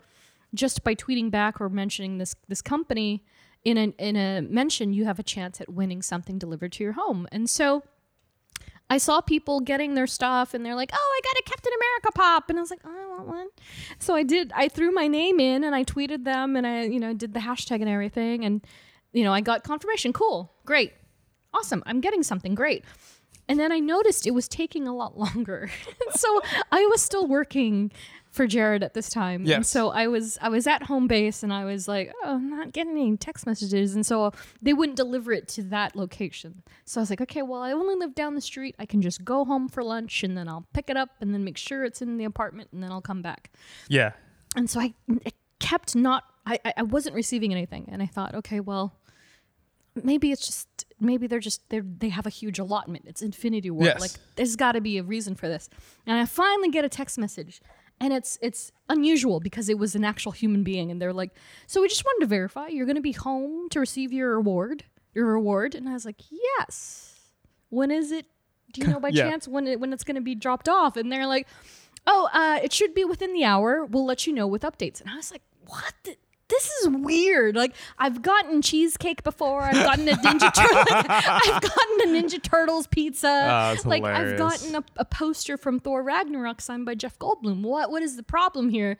just by tweeting back or mentioning this this company in an in a mention, you have a chance at winning something delivered to your home. And so I saw people getting their stuff and they're like, oh, I got a Captain America pop. And I was like, oh, I want one. So I did, I threw my name in and I tweeted them and I, you know, did the hashtag and everything. And, you know, I got confirmation. Cool. Great. Awesome. I'm getting something great. And then I noticed it was taking a lot longer. So I was still working for Jared at this time. Yes. And so I was I was at home base and I was like, oh, I'm not getting any text messages. And so they wouldn't deliver it to that location. So I was like, okay, well, I only live down the street. I can just go home for lunch and then I'll pick it up and then make sure it's in the apartment and then I'll come back. Yeah. And so I, I kept not I, I wasn't receiving anything. And I thought, okay, well, maybe it's just, maybe they're just, they they have a huge allotment. It's Infinity War. Yes. Like, there's got to be a reason for this. And I finally get a text message. And it's it's unusual because it was an actual human being. And they're like, so we just wanted to verify you're going to be home to receive your award, your reward. And I was like, yes. When is it? Do you know by yeah. chance when it, when it's going to be dropped off? And they're like, oh, uh, it should be within the hour. We'll let you know with updates. And I was like, what the? This is weird. Like, I've gotten cheesecake before. I've gotten a Ninja Turtle. Like, I've gotten a Ninja Turtles pizza. Oh, that's like hilarious. I've gotten a, a poster from Thor Ragnarok signed by Jeff Goldblum. What what is the problem here?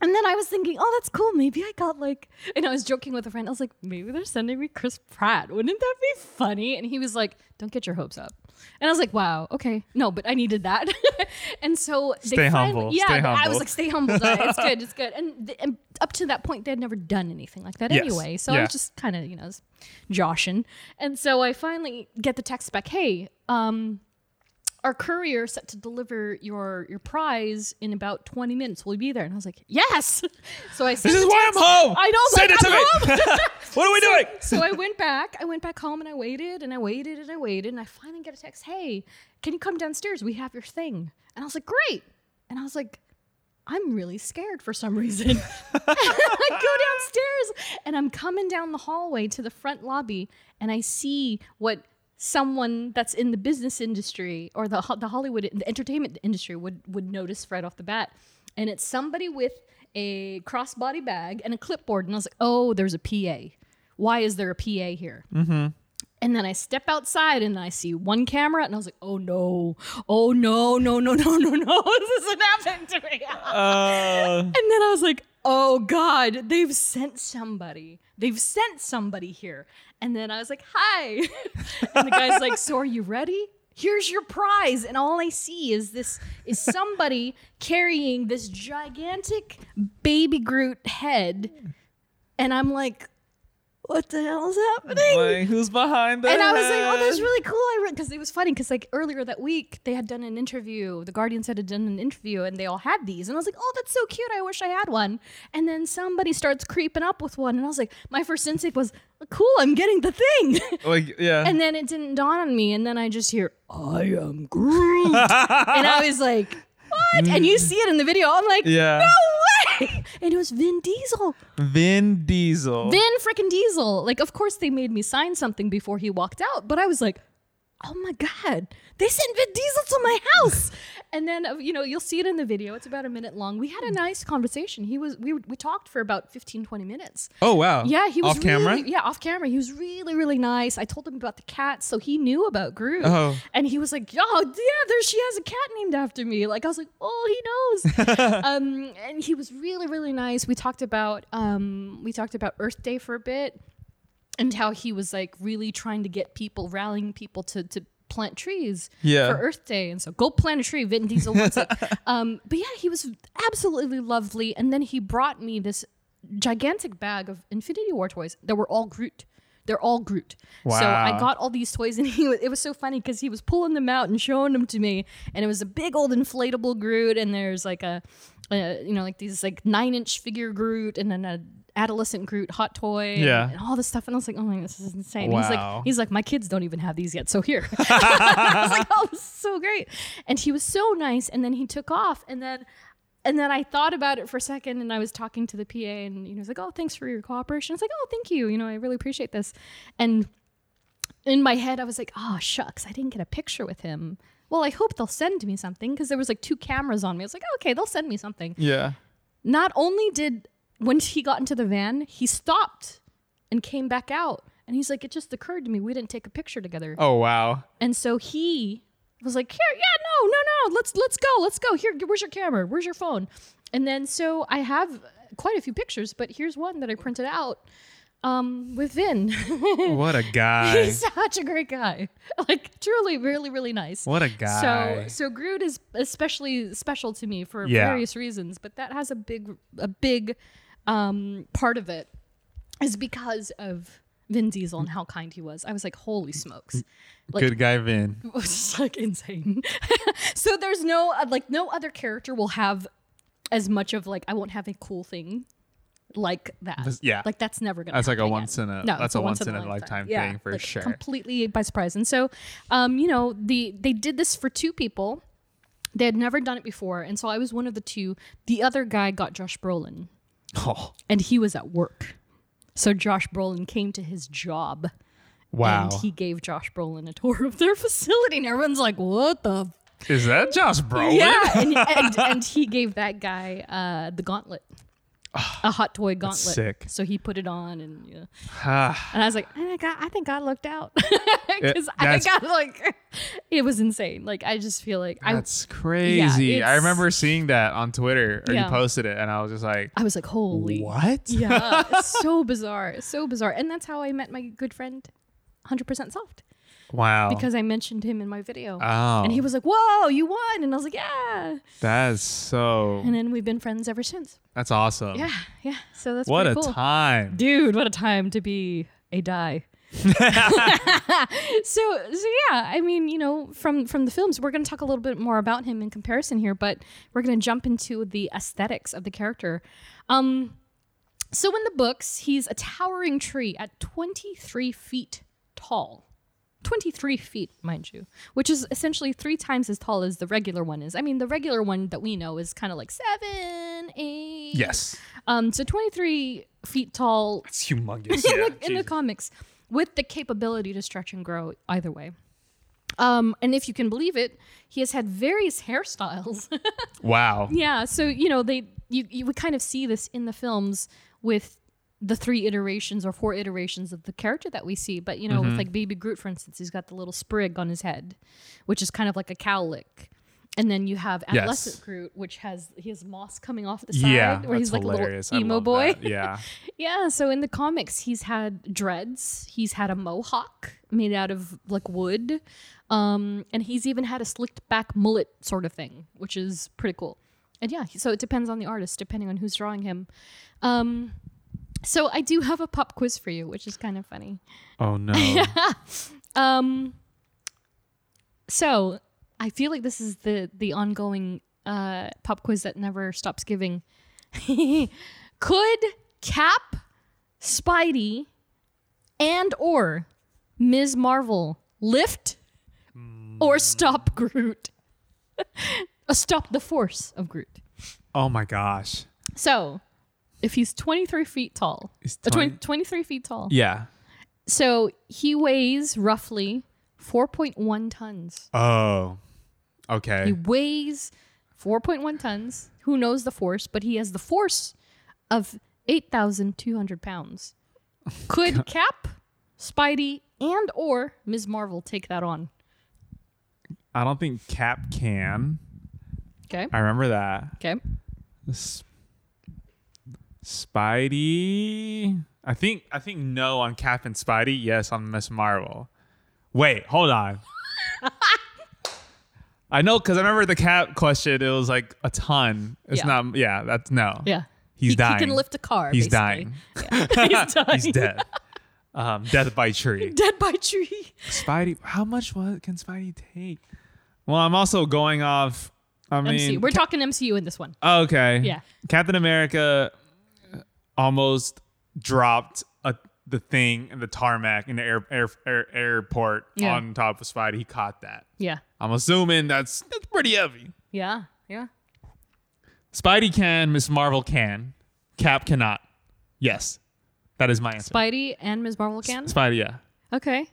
And then I was thinking, oh, that's cool. Maybe I got like, and I was joking with a friend. I was like, maybe they're sending me Chris Pratt. Wouldn't that be funny? And he was like, don't get your hopes up. And I was like, wow, okay. No, but I needed that. And so they stay finally, humble. Yeah, stay humble. I was like, stay humble. It's good. It's good. And, th- and up to that point, they had never done anything like that yes. anyway. So yeah. I was just kind of, you know, joshing. And so I finally get the text back. Hey, um, our courier set to deliver your your prize in about twenty minutes. Will you be there? And I was like, yes. So I said, this is why I'm home. I know. Send like, it I'm to home. me. What are we so, doing? So I went back. I went back home and I waited and I waited and I waited. And I finally get a text. Hey, can you come downstairs? We have your thing. And I was like, great. And I was like, I'm really scared for some reason. I go downstairs and I'm coming down the hallway to the front lobby and I see what someone that's in the business industry or the the Hollywood the entertainment industry would would notice right off the bat, and it's somebody with a crossbody bag and a clipboard, and I was like, oh, there's a P A. Why is there a P A here? Mm-hmm. And then I step outside and I see one camera, and I was like, oh no, oh no, no, no, no, no, no, this isn't happening to me. Uh... And then I was like, oh God, they've sent somebody. They've sent somebody here. And then I was like, hi. And the guy's like, so are you ready? Here's your prize. And all I see is this is somebody carrying this gigantic baby Groot head. And I'm like, what the hell is happening? Like, who's behind that? And I was like, oh, that's really cool. I because it was funny because like earlier that week they had done an interview. The Guardians had done an interview and they all had these. And I was like, oh, that's so cute. I wish I had one. And then somebody starts creeping up with one. And I was like, my first instinct was, cool, I'm getting the thing. Like, yeah. And then it didn't dawn on me. And then I just hear, I am Groot. And I was like, what? And you see it in the video. I'm like, yeah. No way. And it was Vin Diesel. Vin Diesel. Vin freaking Diesel. Like, of course they made me sign something before he walked out, but I was like, oh my God, they sent Vin Diesel to my house. And then, you know, you'll see it in the video. It's about a minute long. We had a nice conversation. He was, we we talked for about fifteen, twenty minutes. Oh, wow. Yeah. He was off really, camera? Yeah, off camera. He was really, really nice. I told him about the cat. So he knew about Groot. Oh. And he was like, oh, yeah, there she has a cat named after me. Like, I was like, oh, he knows. um, and he was really, really nice. We talked about, um, we talked about Earth Day for a bit. And how he was like really trying to get people, rallying people to to plant trees yeah. for Earth Day. And so go plant a tree, Vin Diesel wants it. Um, but yeah, he was absolutely lovely. And then he brought me this gigantic bag of Infinity War toys that were all Groot. They're all Groot. Wow. So I got all these toys and he was, it was so funny because he was pulling them out and showing them to me. And it was a big old inflatable Groot. And there's like a, a you know, like these like nine inch figure Groot and then a adolescent Groot hot toy yeah. and all this stuff. And I was like, oh my, this is insane. Wow. He's like, he's like, my kids don't even have these yet. So here. I was like, oh, this is so great. And he was so nice. And then he took off and then, and then I thought about it for a second and I was talking to the P A and, you know, he's like, oh, thanks for your cooperation. I was like, oh, thank you. You know, I really appreciate this. And in my head, I was like, oh, shucks, I didn't get a picture with him. Well, I hope they'll send me something. Cause there was like two cameras on me. I was like, oh, okay, they'll send me something. Yeah. Not only did, when he got into the van, he stopped and came back out. And he's like, it just occurred to me. We didn't take a picture together. Oh, wow. And so he was like, here, yeah, no, no, no. Let's let's go. Let's go. Here, where's your camera? Where's your phone? And then so I have quite a few pictures, but here's one that I printed out um, with Vin. What a guy. He's such a great guy. Like, truly, really, really nice. What a guy. So so Groot is especially special to me for yeah. various reasons, but that has a big a big... Um, part of it is because of Vin Diesel and how kind he was. I was like, holy smokes. Like, good guy Vin. It was just like insane. So there's no, uh, like no other character will have as much of like, I won't have a cool thing like that. This, yeah. Like that's never going to happen. That's like a again. once in a, no, that's a once, once in, in a lifetime, lifetime yeah. thing for like sure. Completely by surprise. And so, um, you know, the, they did this for two people. They had never done it before. And so I was one of the two. The other guy got Josh Brolin. Oh. And he was at work. So Josh Brolin came to his job. Wow. And he gave Josh Brolin a tour of their facility. And everyone's like, what the? F-? Is that Josh Brolin? Yeah. And, and, and he gave that guy uh, the gauntlet. A hot toy gauntlet. That's sick. So he put it on, and yeah. and I was like, I think I, I think I lucked out because I got like, it was insane. Like I just feel like that's I, crazy. Yeah, I remember seeing that on Twitter, or yeah. you posted it, and I was just like, I was like, holy what? Yeah, it's so bizarre, it's so bizarre, and that's how I met my good friend, one hundred percent Soft. Wow. Because I mentioned him in my video. Oh. And he was like, whoa, you won. And I was like, yeah. That is so. And then we've been friends ever since. That's awesome. Yeah. Yeah. So that's what pretty cool. What a time. Dude, what a time to be a die. so, so yeah, I mean, you know, from, from the films, we're going to talk a little bit more about him in comparison here, but we're going to jump into the aesthetics of the character. Um, so in the books, he's a towering tree at twenty-three feet tall. twenty-three feet, mind you, which is essentially three times as tall as the regular one is. I mean, the regular one that we know is kind of like seven, eight. Yes. Um. So twenty-three feet tall. That's humongous. in, yeah, the, in the comics, with the capability to stretch and grow either way. Um, and if you can believe it, he has had various hairstyles. Wow. Yeah. So, you know, they you, you would kind of see this in the films with the three iterations or four iterations of the character that we see. But, you know, mm-hmm. with like Baby Groot, for instance, he's got the little sprig on his head, which is kind of like a cowlick. And then you have Adolescent yes. Groot, which has his moss coming off the side, yeah, where he's like hilarious. A little emo boy. That. Yeah. yeah. So in the comics, he's had dreads. He's had a mohawk made out of like wood. Um, and he's even had a slicked back mullet sort of thing, which is pretty cool. And yeah, so it depends on the artist, depending on who's drawing him. Um, So I do have a pop quiz for you, which is kind of funny. Oh, no. um. So I feel like this is the, the ongoing uh, pop quiz that never stops giving. Could Cap, Spidey, and or Miz Marvel lift mm. or stop Groot? Stop the force of Groot. Oh, my gosh. So... If he's twenty-three feet tall, twenty- uh, twenty, twenty-three feet tall. Yeah. So he weighs roughly four point one tons. Oh, okay. He weighs four point one tons. Who knows the force, but he has the force of eight thousand two hundred pounds. Could Cap, Spidey, and or Miz Marvel take that on? I don't think Cap can. Okay. I remember that. Okay. This- Spidey, I think I think no on Cap and Spidey, yes on Miz Marvel. Wait, hold on. I know because I remember the Cap question. It was like a ton. It's yeah. not. Yeah, that's no. Yeah, he's he, dying. He can lift a car. He's basically. dying. Yeah. he's dying. he's dead. Um, death by tree. Dead by tree. Spidey, how much was can Spidey take? Well, I'm also going off. I mean, M C U. We're Cap- talking M C U in this one. Oh, okay. Yeah. Captain America. Almost dropped a, the thing in the tarmac in the air, air, air, airport yeah. on top of Spidey. He caught that. Yeah. I'm assuming that's that's pretty heavy. Yeah. Yeah. Spidey can. Miz Marvel can. Cap cannot. Yes. That is my answer. Spidey and Miz Marvel can? S- Spidey, yeah. Okay.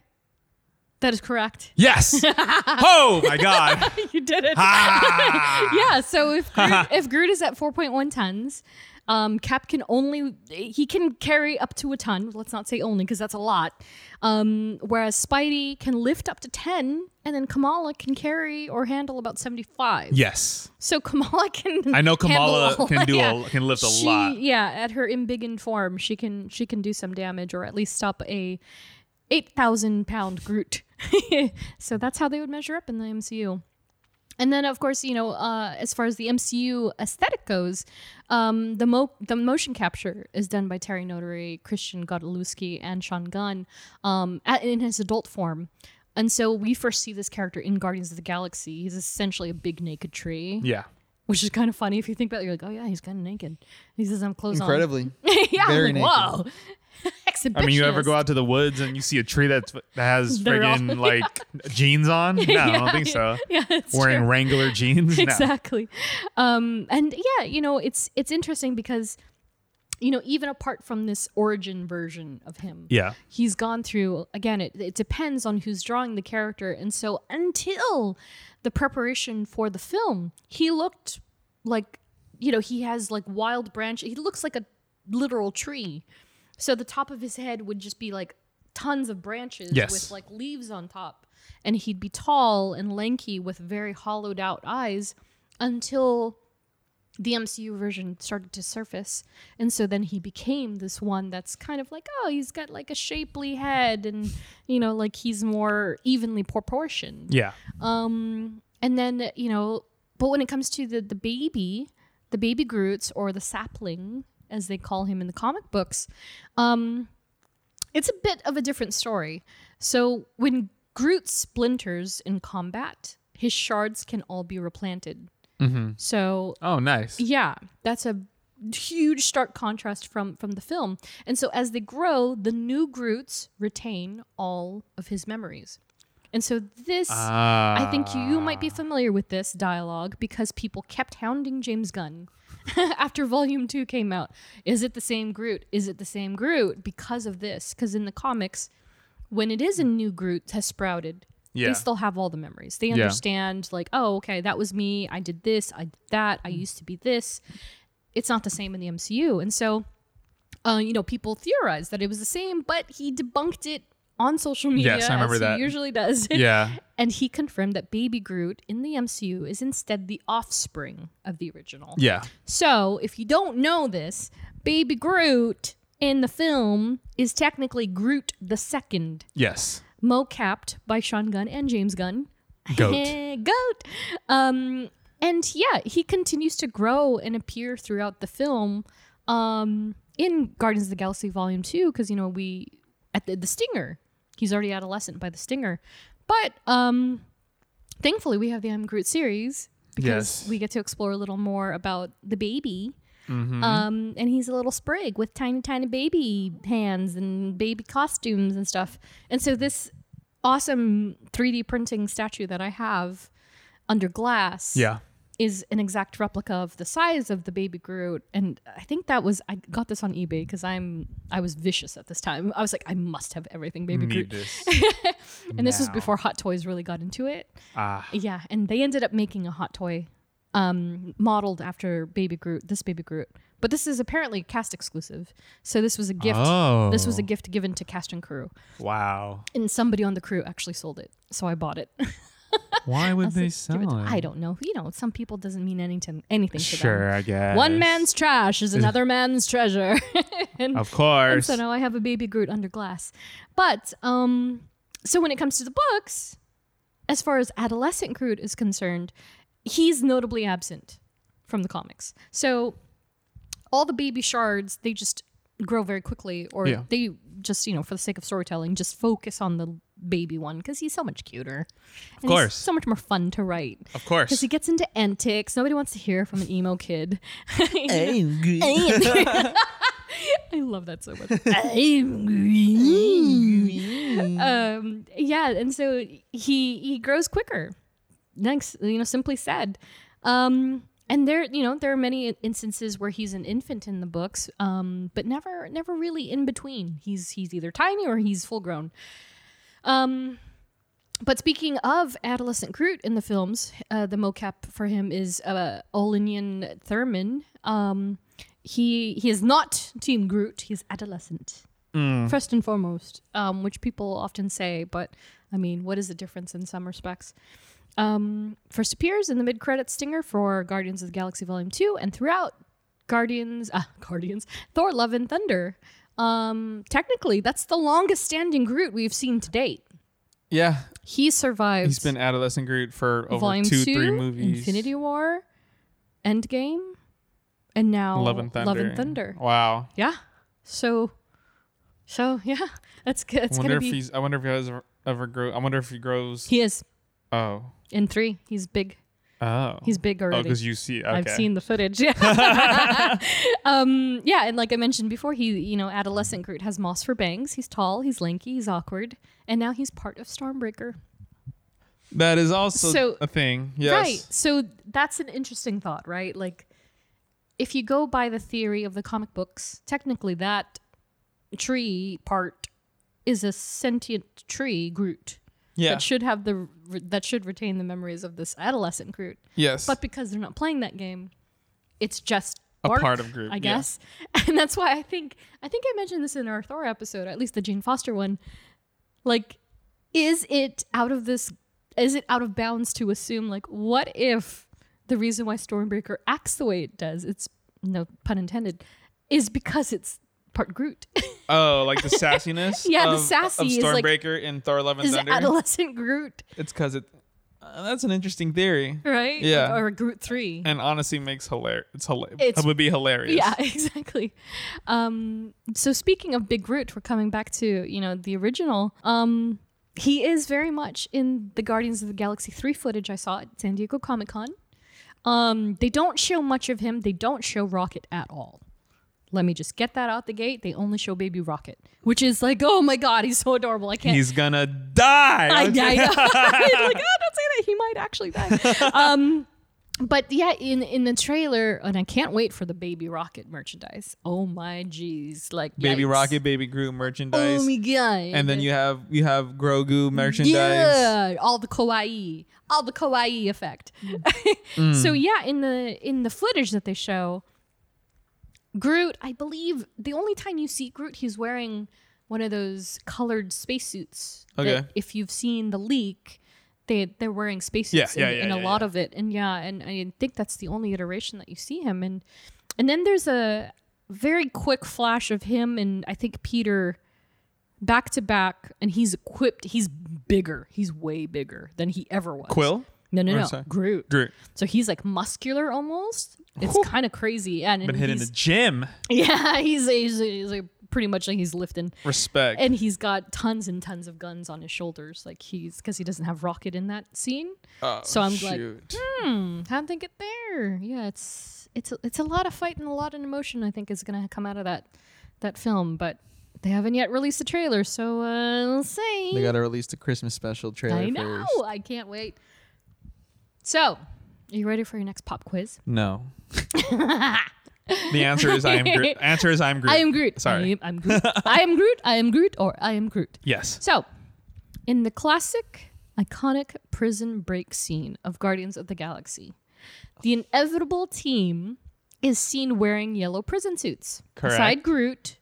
That is correct. Yes. Oh, my God. You did it. Ah! Yeah. So if Groot, if Groot is at four point one tons... Um, Cap can only, he can carry up to a ton. Let's not say only because that's a lot. Um, whereas Spidey can lift up to ten and then Kamala can carry or handle about seventy-five. Yes. So Kamala can I know Kamala handle, can do yeah. a, can lift a she, lot. Yeah, at her embiggened form, she can she can do some damage or at least stop a eight thousand pound Groot. So that's how they would measure up in the M C U. And then, of course, you know, uh, as far as the M C U aesthetic goes, um, the mo- the motion capture is done by Terry Notary, Christian Godlewski, and Sean Gunn um, at, in his adult form. And so we first see this character in Guardians of the Galaxy. He's essentially a big naked tree. Yeah. which is kind of funny if you think about it. You're like, oh yeah, he's kind of naked. He says, I'm clothes Incredibly. on. Incredibly. Yeah. Very like, whoa. I mean, you ever go out to the woods and you see a tree that's, that has friggin' all, like yeah. jeans on? No, yeah, I don't think so. Yeah, it's Wearing true. Wrangler jeans? Exactly. No. Um, and yeah, you know, it's it's interesting because, you know, even apart from this origin version of him, yeah. he's gone through, again, it, it depends on who's drawing the character. And so until the preparation for the film, he looked like, you know, he has like wild branch. He looks like a literal tree. So the top of his head would just be like tons of branches yes. with like leaves on top. And he'd be tall and lanky with very hollowed out eyes until the M C U version started to surface. And so then he became this one that's kind of like, oh, he's got like a shapely head and, you know, like he's more evenly proportioned. Yeah. Um, and then, you know, but when it comes to the, the baby, the baby Groots or the sapling, as they call him in the comic books, um, it's a bit of a different story. So when Groot splinters in combat, his shards can all be replanted. Mm-hmm. So, oh, nice. Yeah, that's a huge stark contrast from, from the film. And so as they grow, the new Groots retain all of his memories. And so this, ah. I think you might be familiar with this dialogue because people kept hounding James Gunn after Volume two came out. Is it the same Groot? Is it the same Groot? Because of this. Because in the comics, when it is a new Groot has sprouted, yeah. they still have all the memories. They understand yeah. like, oh, okay, that was me. I did this. I did that. I used to be this. It's not the same in the M C U. And so, uh, you know, people theorized that it was the same, but he debunked it on social media, yes, I remember as he that. usually does. Yeah. And he confirmed that Baby Groot in the M C U is instead the offspring of the original. Yeah. So if you don't know this, Baby Groot in the film is technically Groot the Second. Yes. Mo-capped by Sean Gunn and James Gunn. Goat. Goat. Um, and yeah, he continues to grow and appear throughout the film um, in Guardians of the Galaxy Volume two because, you know, we... At the, the Stinger. He's already adolescent by the Stinger. But um, thankfully, we have the I'm Groot series because yes. we get to explore a little more about the baby. Mm-hmm. Um, and he's a little sprig with tiny, tiny baby hands and baby costumes and stuff. And so this awesome three D printing statue that I have under glass yeah. is an exact replica of the size of the baby Groot. And I think that was, I got this on eBay because I'm, I was vicious at this time. I was like, I must have everything baby Need Groot. This and now. This was before Hot Toys really got into it. Ah. Yeah. And they ended up making a Hot Toy um, modeled after baby Groot, this baby Groot. But this is apparently cast exclusive. So this was a gift. Oh. This was a gift given to cast and crew. Wow. And somebody on the crew actually sold it. So I bought it. Why would they sell it? I don't know. You know, some people doesn't mean any to, anything to sure, them. Sure, I guess. One man's trash is another man's treasure. and, of course. And so now I have a baby Groot under glass. But, um, so when it comes to the books, as far as adolescent Groot is concerned, he's notably absent from the comics. So all the baby shards, they just grow very quickly or yeah. they just, you know, for the sake of storytelling, just focus on the baby one because he's so much cuter. Of and course. He's so much more fun to write. Of course. Because he gets into antics. Nobody wants to hear from an emo kid. I'm green. I love that so much. I'm green. Um, yeah, and so he he grows quicker. Next, you know, simply said. Um, and there, you know, there are many instances where he's an infant in the books, um, but never never really in between. He's he's either tiny or he's full grown. Um, but speaking of adolescent Groot in the films, uh, the mocap for him is uh, Olinian Thurman. Um, he he is not Team Groot. He's adolescent, mm. first and foremost, um, which people often say. But I mean, what is the difference in some respects? Um, first appears in the mid-credits stinger for Guardians of the Galaxy Volume two, and throughout Guardians, ah, Guardians, Thor: Love and Thunder. Um, technically, that's the longest-standing Groot we've seen to date. Yeah, he survived. He's been adolescent Groot for over Volume two, two, three movies: Infinity War, Endgame, and now Love and Thunder. Love and Thunder. Wow. Yeah. So, so yeah, that's good. That's I wonder gonna if be he's. I wonder if he has ever, ever grow. I wonder if he grows. He is. Oh. In three, he's big. Oh. He's big already. Oh, because you see... Okay. I've seen the footage. Yeah. um, yeah, and like I mentioned before, he, you know, adolescent Groot has moss for bangs. He's tall, he's lanky, he's awkward, and now he's part of Stormbreaker. That is also so, a thing, yes. Right, so that's an interesting thought, right? Like, if you go by the theory of the comic books, technically that tree part is a sentient tree, Groot. Yeah. That should have the that should retain the memories of this adolescent Groot. Yes. But because they're not playing that game, it's just bark, a part of Groot, I guess. Yeah. And that's why I think I think I mentioned this in our Thor episode, at least the Jane Foster one. Like, is it out of this? Is it out of bounds to assume, like, what if the reason why Stormbreaker acts the way it does? It's no pun intended, is because it's part Groot. Oh, like the sassiness? Yeah, of, the sassy of Stormbreaker is like, in Thor Love and Thunder. Is adolescent Groot. It's because it... Uh, that's an interesting theory. Right? Yeah. Or, or Groot three. And honestly makes hilarious. It's hilarious. It would be hilarious. Yeah, exactly. Um, so speaking of Big Groot, we're coming back to, you know, the original. Um, he is very much in the Guardians of the Galaxy three footage I saw at San Diego Comic-Con. Um, they don't show much of him. They don't show Rocket at all. Let me just get that out the gate. They only show Baby Rocket, which is like, oh my God, he's so adorable. I can't. He's gonna die. I, I know. Like, oh, don't say that. He might actually die. um, but yeah, in, in the trailer, and I can't wait for the Baby Rocket merchandise. Oh my geez, like Baby yikes. Rocket, Baby Groot merchandise. Oh my God. And then you have you have Grogu merchandise. Yeah, all the kawaii, all the kawaii effect. Mm. So yeah, in the in the footage that they show. Groot, I believe the only time you see Groot, he's wearing one of those colored spacesuits. Okay. If you've seen the leak, they, they're wearing spacesuits yeah, in, yeah, yeah, in yeah, a lot yeah. of it. And yeah, and I think that's the only iteration that you see him. And and then there's a very quick flash of him and I think Peter back to back, and he's equipped. He's bigger. He's way bigger than he ever was. Quill? No, no, no. Groot. Groot. So he's like muscular almost. It's kind of crazy. And been hit in the gym. Yeah, he's, he's, he's like pretty much like he's lifting. Respect. And he's got tons and tons of guns on his shoulders. Like he's, because he doesn't have Rocket in that scene. Oh, so I'm shoot. like, hmm, how'd they get there? Yeah, it's it's a, it's a lot of fight and a lot of emotion, I think, is going to come out of that that film. But they haven't yet released a trailer, so uh, let's see. They got to release the Christmas special trailer I know. First. I can't wait. So... Are you ready for your next pop quiz? No. The answer is I am Groot. Answer is I am Groot. I am Groot. Sorry. I am Groot. I am Groot. I am Groot. Or I am Groot. Yes. So, in the classic, iconic prison break scene of Guardians of the Galaxy, the inevitable team is seen wearing yellow prison suits. Correct. Beside Groot,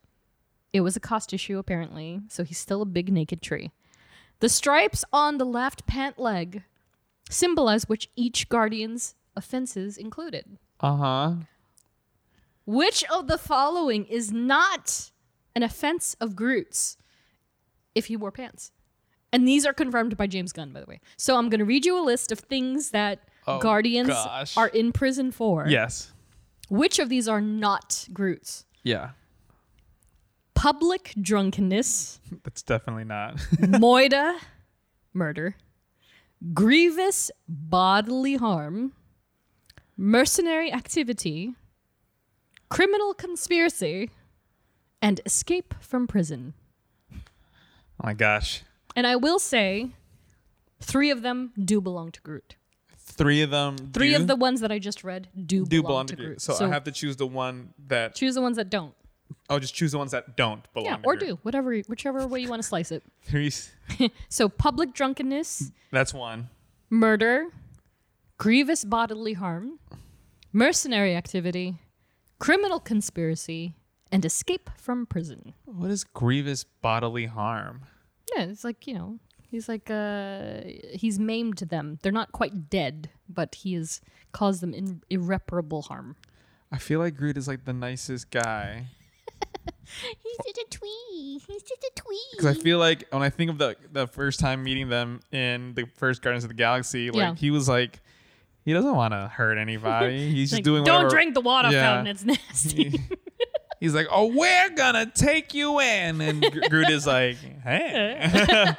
it was a cost issue apparently, so he's still a big naked tree. The stripes on the left pant leg symbolize which each Guardian's offenses included. Uh-huh. Which of the following is not an offense of Groot's if he wore pants? And these are confirmed by James Gunn, by the way. So I'm going to read you a list of things that oh, Guardians gosh. are in prison for. Yes. Which of these are not Groot's? Yeah. Public drunkenness. That's definitely not. Moida. Murder. Grievous bodily harm, mercenary activity, criminal conspiracy, and escape from prison. Oh my gosh. And I will say, three of them do belong to Groot. Three of them do? Three of the ones that I just read do, do belong, belong to Groot. Groot. So, so I have to choose the one that... Choose the ones that don't. Oh, just choose the ones that don't belong. Yeah, to or Groot. do whatever, whichever way you want to slice it. So, public drunkenness. That's one. Murder, grievous bodily harm, mercenary activity, criminal conspiracy, and escape from prison. What is grievous bodily harm? Yeah, it's like you know, he's like uh, he's maimed them. They're not quite dead, but he has caused them in- irreparable harm. I feel like Groot is like the nicest guy. He's such a twee. He's such a twee. Because I feel like when I think of the the first time meeting them in the first Guardians of the Galaxy, like yeah. he was like, he doesn't want to hurt anybody. He's like, just doing. Don't whatever. drink the water yeah. fountain. It's nasty. He, he's like, oh, we're gonna take you in, and Groot is like, hey,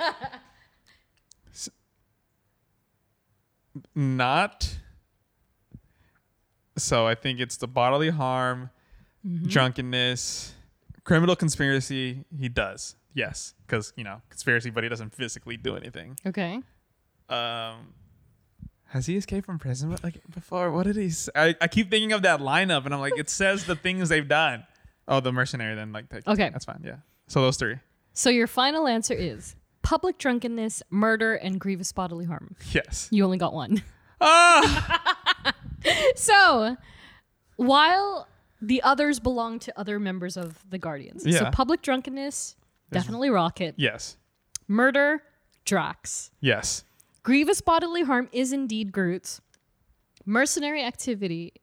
not So I think it's the bodily harm, mm-hmm. drunkenness, criminal conspiracy. He does. Yes. Because, you know, conspiracy, but he doesn't physically do anything. Okay. Um, has he escaped from prison like before? What did he say? I, I keep thinking of that lineup and I'm like, it says the things they've done. Oh, the mercenary then. like take, Okay. That's fine. Yeah. So those three. So your final answer is public drunkenness, murder, and grievous bodily harm. Yes. You only got one. Ah! So, while the others belong to other members of the Guardians. Yeah. So public drunkenness, definitely Rocket. Yes. Murder, Drax. Yes. Grievous bodily harm is indeed Groot's. Mercenary activity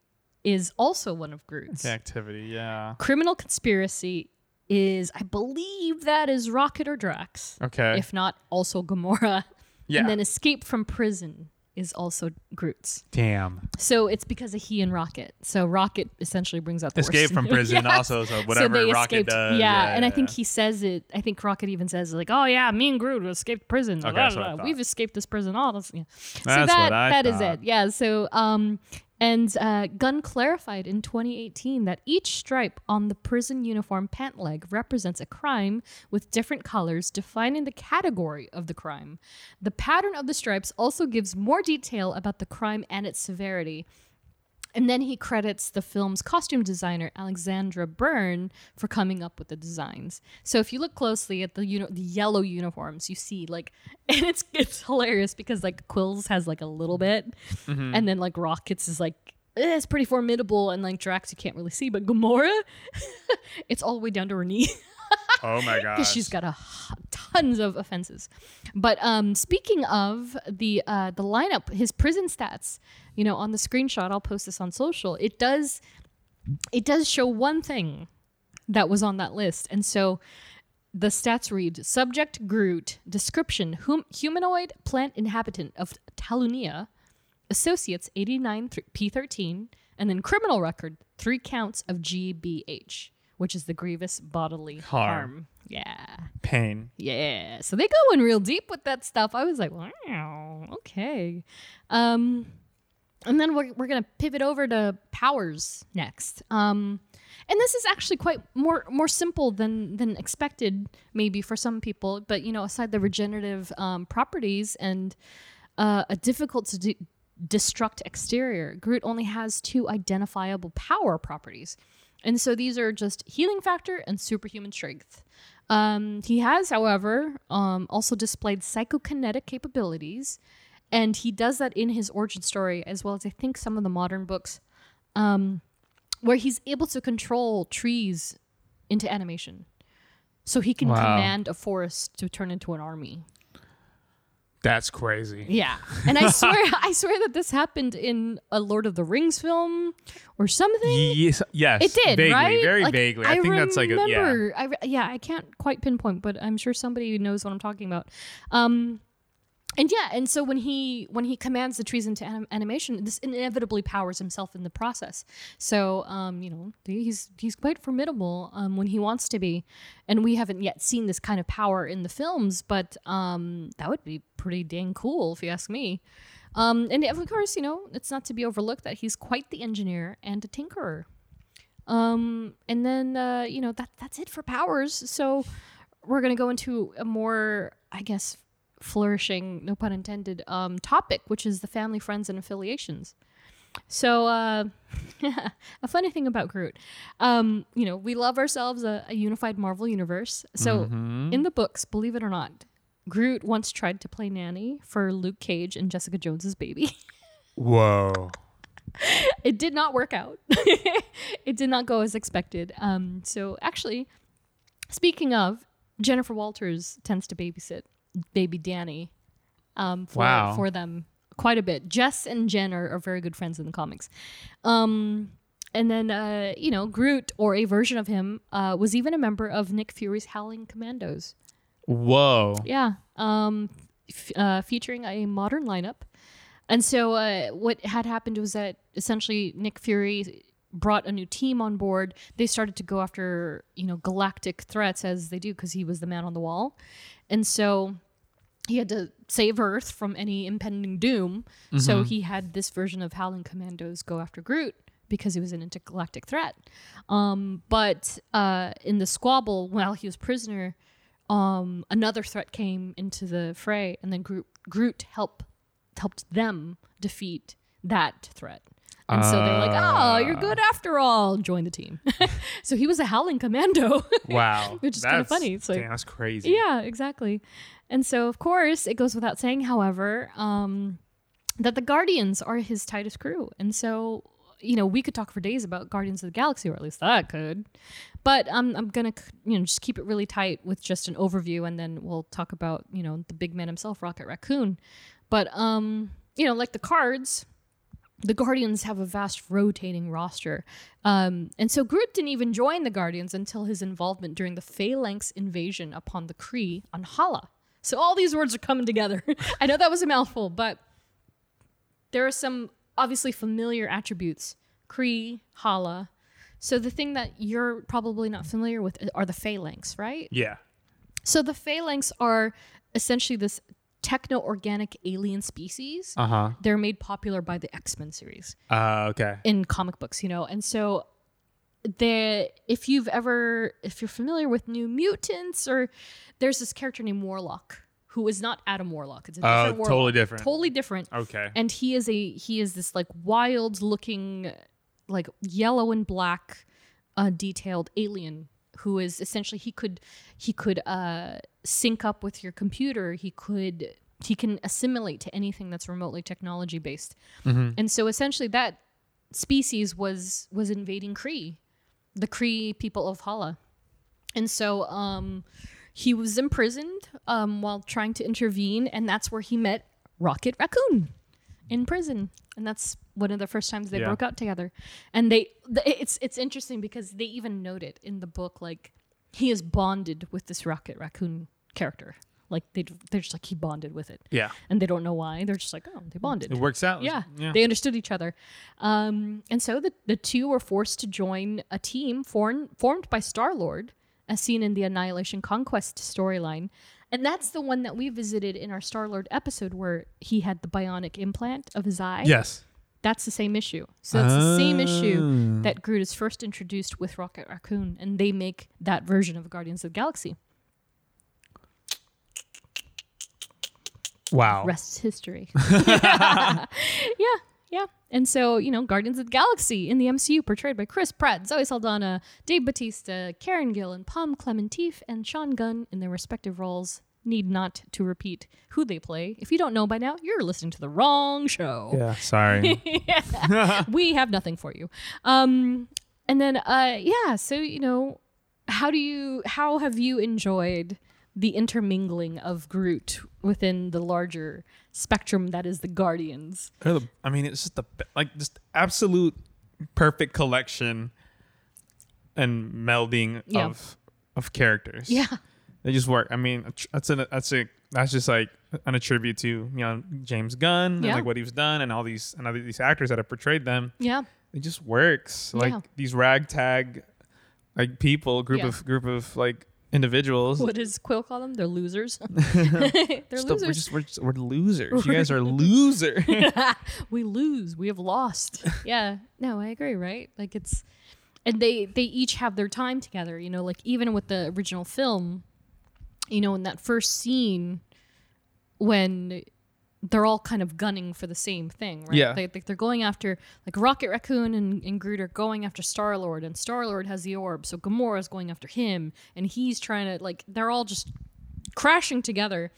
is also one of Groot's. Activity, yeah. Criminal conspiracy is, I believe that is Rocket or Drax. Okay. If not, also Gamora. Yeah. And then escape from prison is also Groot's. Damn. So it's because of he and Rocket. So Rocket essentially brings out the escape worst. From prison yeah. also, so whatever so Rocket escaped. Does. Yeah, yeah and yeah. I think he says it, I think Rocket even says like, oh yeah, me and Groot escaped prison. Okay, blah, blah, blah. We've escaped this prison. All this, yeah. So that's that, what I that is it. Yeah, so, um, and uh, Gunn clarified in twenty eighteen that each stripe on the prison uniform pant leg represents a crime with different colors, defining the category of the crime. The pattern of the stripes also gives more detail about the crime and its severity. And then he credits the film's costume designer, Alexandra Byrne, for coming up with the designs. So if you look closely at the you know, the yellow uniforms, you see like, and it's it's hilarious because like Quills has like a little bit, mm-hmm. and then like Rockets is like, eh, it's pretty formidable, and like Drax you can't really see, but Gamora, it's all the way down to her knee. Oh my gosh. Because she's got a, tons of offenses. But um, speaking of the uh, the lineup, his prison stats, you know, on the screenshot, I'll post this on social. It does, it does show one thing that was on that list. And so the stats read, subject Groot, description, hum- humanoid plant inhabitant of Talonia, associates eighty-nine P thirteen, and then criminal record, three counts of G B H. Which is the grievous bodily harm. harm. Yeah. Pain. Yeah. So they go in real deep with that stuff. I was like, wow, okay. Um, and then we're, we're going to pivot over to powers next. Um, and this is actually quite more more simple than than expected, maybe for some people. But, you know, aside the regenerative um, properties and uh, a difficult to de- destruct exterior, Groot only has two identifiable power properties. And so these are just healing factor and superhuman strength. Um, he has, however, um, also displayed psychokinetic capabilities. And he does that in his origin story, as well as I think some of the modern books, um, where he's able to control trees into animation. So he can wow. command a forest to turn into an army. That's crazy. Yeah. And I swear I swear that this happened in a Lord of the Rings film or something. Yes. yes it did, vaguely, right? Very like, vaguely. I, I think remember, that's like a... Yeah. I, yeah, I can't quite pinpoint, but I'm sure somebody knows what I'm talking about. Um, and yeah, and so when he when he commands the trees into anim- animation, this inevitably powers himself in the process. So, um, you know, he's he's quite formidable um, when he wants to be. And we haven't yet seen this kind of power in the films, but um, that would be pretty dang cool if you ask me. Um, and of course, you know, it's not to be overlooked that he's quite the engineer and a tinkerer. Um, and then, uh, you know, that that's it for powers. So we're going to go into a more, I guess, flourishing, no pun intended, um, topic, which is the family, friends, and affiliations. So uh, a funny thing about Groot, um, you know, we love ourselves a, a unified Marvel universe. So mm-hmm. in the books, believe it or not, Groot once tried to play nanny for Luke Cage and Jessica Jones's baby. Whoa. It did not work out. It did not go as expected. Um, so actually, speaking of, Jennifer Walters tends to babysit baby Danny um, for, wow. for them quite a bit. Jess and Jen are, are very good friends in the comics. Um, and then, uh, you know, Groot, or a version of him, uh, was even a member of Nick Fury's Howling Commandos. Whoa. Yeah. Um, f- uh, featuring a modern lineup. And so uh, what had happened was that essentially Nick Fury brought a new team on board. They started to go after, you know, galactic threats as they do because he was the man on the wall. And so he had to save Earth from any impending doom. Mm-hmm. So he had this version of Howling Commandos go after Groot because he was an intergalactic threat. Um, but uh, in the squabble, while he was prisoner, um, another threat came into the fray, and then Groot, Groot help, helped them defeat that threat. And uh, so they're like, oh, you're good after all. Join the team. So he was a howling commando. Wow. Which is kind of funny. It's like, damn, that's crazy. Yeah, exactly. And so, of course, it goes without saying, however, um, that the Guardians are his tightest crew. And so, you know, we could talk for days about Guardians of the Galaxy, or at least I could. But um, I'm going to, you know, just keep it really tight with just an overview. And then we'll talk about, you know, the big man himself, Rocket Raccoon. But, um, you know, like the cards... the Guardians have a vast rotating roster. Um, and so Groot didn't even join the Guardians until his involvement during the Phalanx invasion upon the Kree on Hala. So all these words are coming together. I know that was a mouthful, but there are some obviously familiar attributes. Kree, Hala. So the thing that you're probably not familiar with are the Phalanx, right? Yeah. So the Phalanx are essentially this... techno-organic alien species. Uh-huh. They're made popular by the X-Men series. Uh, okay. In comic books, you know. And so they, if you've ever, if you're familiar with New Mutants, or there's this character named Warlock, who is not Adam Warlock. It's a different uh, Warlock. Totally different. Totally different. Okay. And he is a, he is this like wild looking, like yellow and black uh, detailed alien who is essentially, he could, he could, uh, sync up with your computer. He could, he can assimilate to anything that's remotely technology based. Mm-hmm. And so essentially that species was, was invading Kree, the Kree people of Hala. And so, um, he was imprisoned, um, while trying to intervene. And that's where he met Rocket Raccoon in prison. And that's one of the first times they yeah. broke out together. And they, the, it's, it's interesting because they even note it in the book, like, he is bonded with this Rocket Raccoon character. Like, they, they're just like, he bonded with it. Yeah. And they don't know why. They're just like, oh, they bonded. It works out. Yeah. yeah. They understood each other. Um, and so the, the two were forced to join a team form, formed by Star-Lord, as seen in the Annihilation Conquest storyline. And that's the one that we visited in our Star-Lord episode where he had the bionic implant of his eye. Yes. That's the same issue. So it's oh. the same issue that Groot is first introduced with Rocket Raccoon, and they make that version of Guardians of the Galaxy. Wow. Rest is history. yeah. yeah, yeah. And so, you know, Guardians of the Galaxy in the M C U portrayed by Chris Pratt, Zoe Saldana, Dave Bautista, Karen Gillan, Pom Clementif, and Sean Gunn in their respective roles. Need not to repeat who they play. If you don't know by now, you're listening to the wrong show. Yeah, sorry. yeah. We have nothing for you. Um, and then, uh, yeah, so, you know, how do you, how have you enjoyed the intermingling of Groot within the larger spectrum that is the Guardians? I mean, it's just the, like, just absolute perfect collection and melding yeah. of of characters. Yeah. They just work. I mean, that's a, that's a, that's just like an attribute to, you know, James Gunn yeah. and like what he's done and all these, and all these actors that have portrayed them. Yeah. It just works. Like yeah. these ragtag like people, group yeah. of, group of like individuals. What does Quill call them? They're losers. They're just losers. A, we're, just, we're, just, we're losers. You guys are losers. We lose. We have lost. Yeah. No, I agree. Right. Like it's, and they, they each have their time together, you know, like even with the original film, you know, in that first scene when they're all kind of gunning for the same thing, right? Yeah. They, they, they're going after, like, Rocket Raccoon and, and Groot are going after Star-Lord, and Star-Lord has the orb, so Gamora's going after him, and he's trying to, like, they're all just crashing together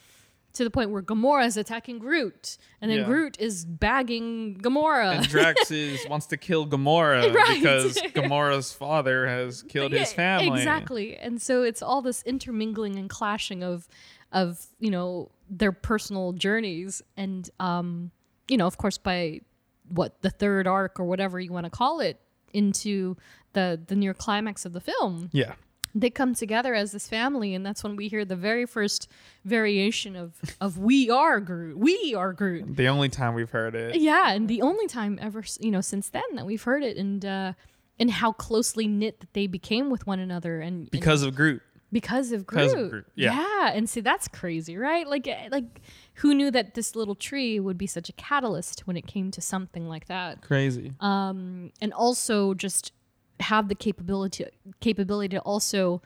to the point where Gamora's attacking Groot, and then yeah. Groot is bagging Gamora. And Drax is, wants to kill Gamora right. because Gamora's father has killed yeah, his family. Exactly. And so it's all this intermingling and clashing of, of you know, their personal journeys. And, um, you know, of course, by what the third arc or whatever you want to call it into the, the near climax of the film. Yeah. They come together as this family, and that's when we hear the very first variation of, of we are Groot. We are Groot. The only time we've heard it. Yeah, and the only time ever, you know, since then that we've heard it, and uh, and how closely knit that they became with one another. and Because and, of Groot. Because of Groot. Because of Groot. Yeah. yeah. And see, that's crazy, right? Like, like who knew that this little tree would be such a catalyst when it came to something like that? Crazy. Um, and also just have the capability, capability to also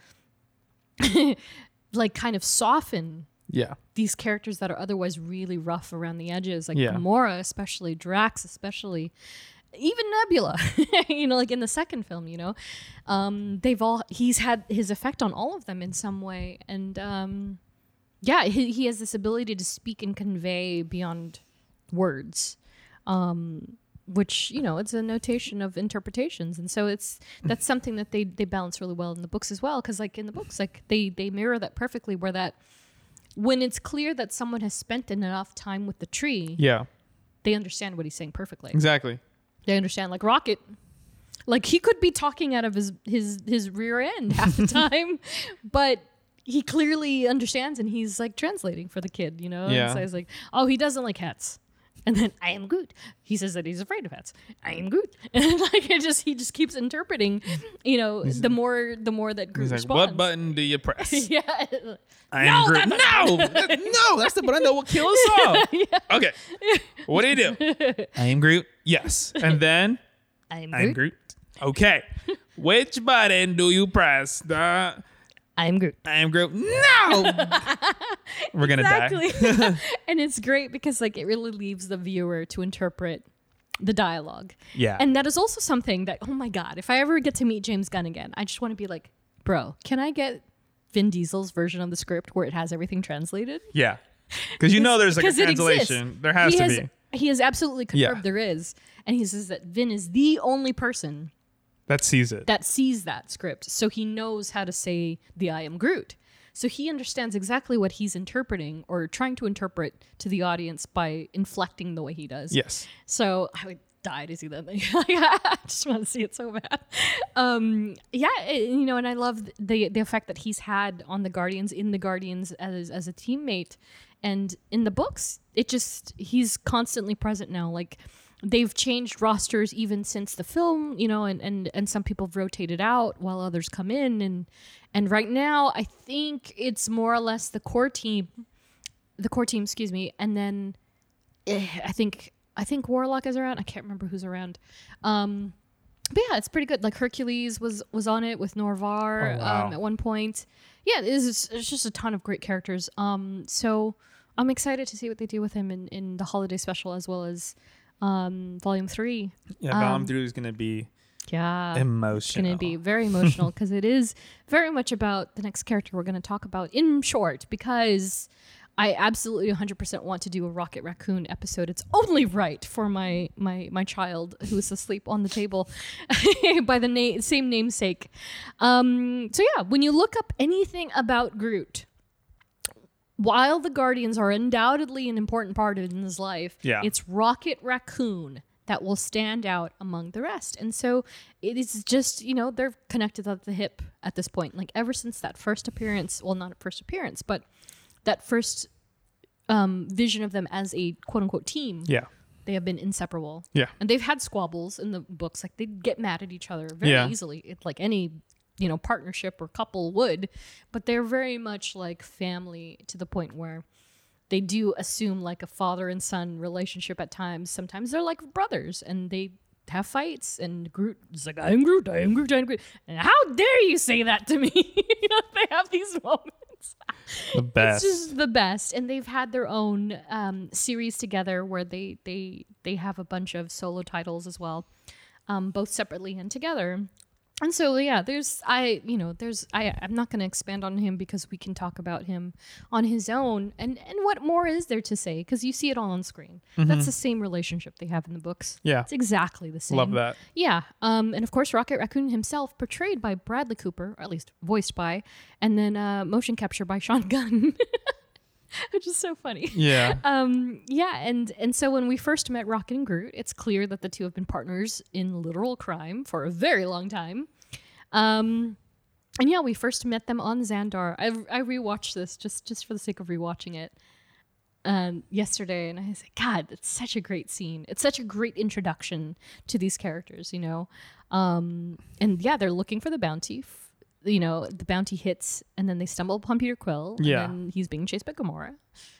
like kind of soften yeah. these characters that are otherwise really rough around the edges. Like yeah. Gamora, especially, Drax, especially. Even Nebula, you know, like in the second film, you know, um, they've all, he's had his effect on all of them in some way. And um, yeah, he, he has this ability to speak and convey beyond words, um, which, you know, it's a notation of interpretations. And so it's, that's something that they, they balance really well in the books as well. Cause like in the books, like they, they mirror that perfectly where that when it's clear that someone has spent enough time with the tree, yeah, they understand what he's saying perfectly. Exactly. They understand, like Rocket, like he could be talking out of his his, his rear end half the time, but he clearly understands and he's like translating for the kid, you know? Yeah. And so he's like, oh, he doesn't like hats. And then I am Groot. He says that he's afraid of hats. I am Groot. And like it just he just keeps interpreting, you know, he's, the more the more that Groot he's like, responds. What button do you press? yeah. I am no, Groot. No, that, no, that's the button that will kill us all. yeah. Okay. What do you do? I am Groot. Yes. And then I am Groot. I am Groot. Okay. Which button do you press? The I am Groot. I am Groot. No! We're going to die. Exactly. And it's great because like it really leaves the viewer to interpret the dialogue. Yeah. And that is also something that, oh my God, if I ever get to meet James Gunn again, I just want to be like, bro, can I get Vin Diesel's version of the script where it has everything translated? Yeah. Because you know there's like a translation. There has he to has, be. He has absolutely confirmed yeah. there is. And he says that Vin is the only person that sees it. That sees that script. So he knows how to say the I am Groot. So he understands exactly what he's interpreting or trying to interpret to the audience by inflecting the way he does. Yes. So I would die to see that thing. I just want to see it so bad. Um, yeah, it, you know, and I love the the effect that he's had on the Guardians, in the Guardians as as a teammate. And in the books, it just, he's constantly present now. Like, they've changed rosters even since the film, you know, and, and, and some people have rotated out while others come in. And and right now, I think it's more or less the core team, the core team, excuse me. And then eh, I think I think Warlock is around. I can't remember who's around. Um, but yeah, it's pretty good. Like Hercules was was on it with Norvar oh, wow. um, at one point. Yeah, it's it's just a ton of great characters. Um, so I'm excited to see what they do with him in, in the holiday special as well as Um, volume three. Yeah, volume um, three is going to be yeah, emotional. It's going to be very emotional because it is very much about the next character we're going to talk about in short because I absolutely one hundred percent want to do a Rocket Raccoon episode. It's only right for my my my child who is asleep on the table by the na- same namesake. Um, so yeah, when you look up anything about Groot, while the Guardians are undoubtedly an important part of his life, yeah. it's Rocket Raccoon that will stand out among the rest. And so it is just, you know, they're connected at the hip at this point. Like ever since that first appearance, well, not first appearance, but that first um, vision of them as a quote unquote team. Yeah. They have been inseparable. Yeah. And they've had squabbles in the books. Like they get mad at each other very yeah. easily. It's like any, you know, partnership or couple would, but they're very much like family to the point where they do assume like a father and son relationship at times. Sometimes they're like brothers and they have fights and Groot is like, I am Groot, I am Groot, I am Groot. And how dare you say that to me? You know, they have these moments. The best. It's just the best. And they've had their own um, series together where they, they, they have a bunch of solo titles as well, um, both separately and together. And so, yeah, there's, I, you know, there's, I, I'm not going to expand on him because we can talk about him on his own. And, and what more is there to say? Because you see it all on screen. Mm-hmm. That's the same relationship they have in the books. Yeah. It's exactly the same. Love that. Yeah. Um, and of course, Rocket Raccoon himself, portrayed by Bradley Cooper, or at least voiced by, and then uh, motion capture by Sean Gunn, which is so funny. Yeah. Um, yeah. And, and so when we first met Rocket and Groot, it's clear that the two have been partners in literal crime for a very long time. Um, and yeah, we first met them on Xandar. I, I rewatched this just, just for the sake of rewatching it um, yesterday. And I was like, God, it's such a great scene. It's such a great introduction to these characters, you know? Um, and yeah, they're looking for the bounty. F- you know, the bounty hits and then they stumble upon Peter Quill. And yeah. then he's being chased by Gamora,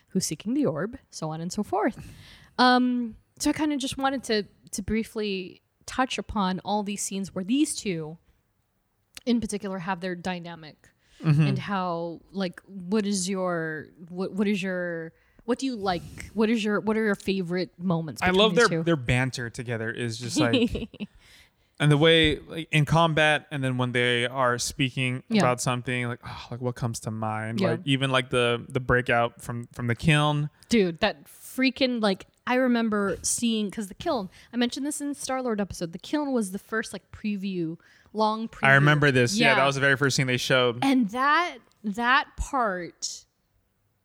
who's seeking the orb, so on and so forth. Um, so I kind of just wanted to to briefly touch upon all these scenes where these two in particular have their dynamic mm-hmm. and how, like, what is your, what what is your, what do you like? What is your, what are your favorite moments? I love their, their banter together is just like, and the way like, in combat, and then when they are speaking yeah. about something, like, oh, like what comes to mind? Yeah. Like even like the, the breakout from, from the kiln. Dude, that freaking like, I remember seeing, because the kiln, I mentioned this in Star-Lord episode, the kiln was the first like preview, long preview. I remember this. Yeah, yeah that was the very first thing they showed. And that, that part...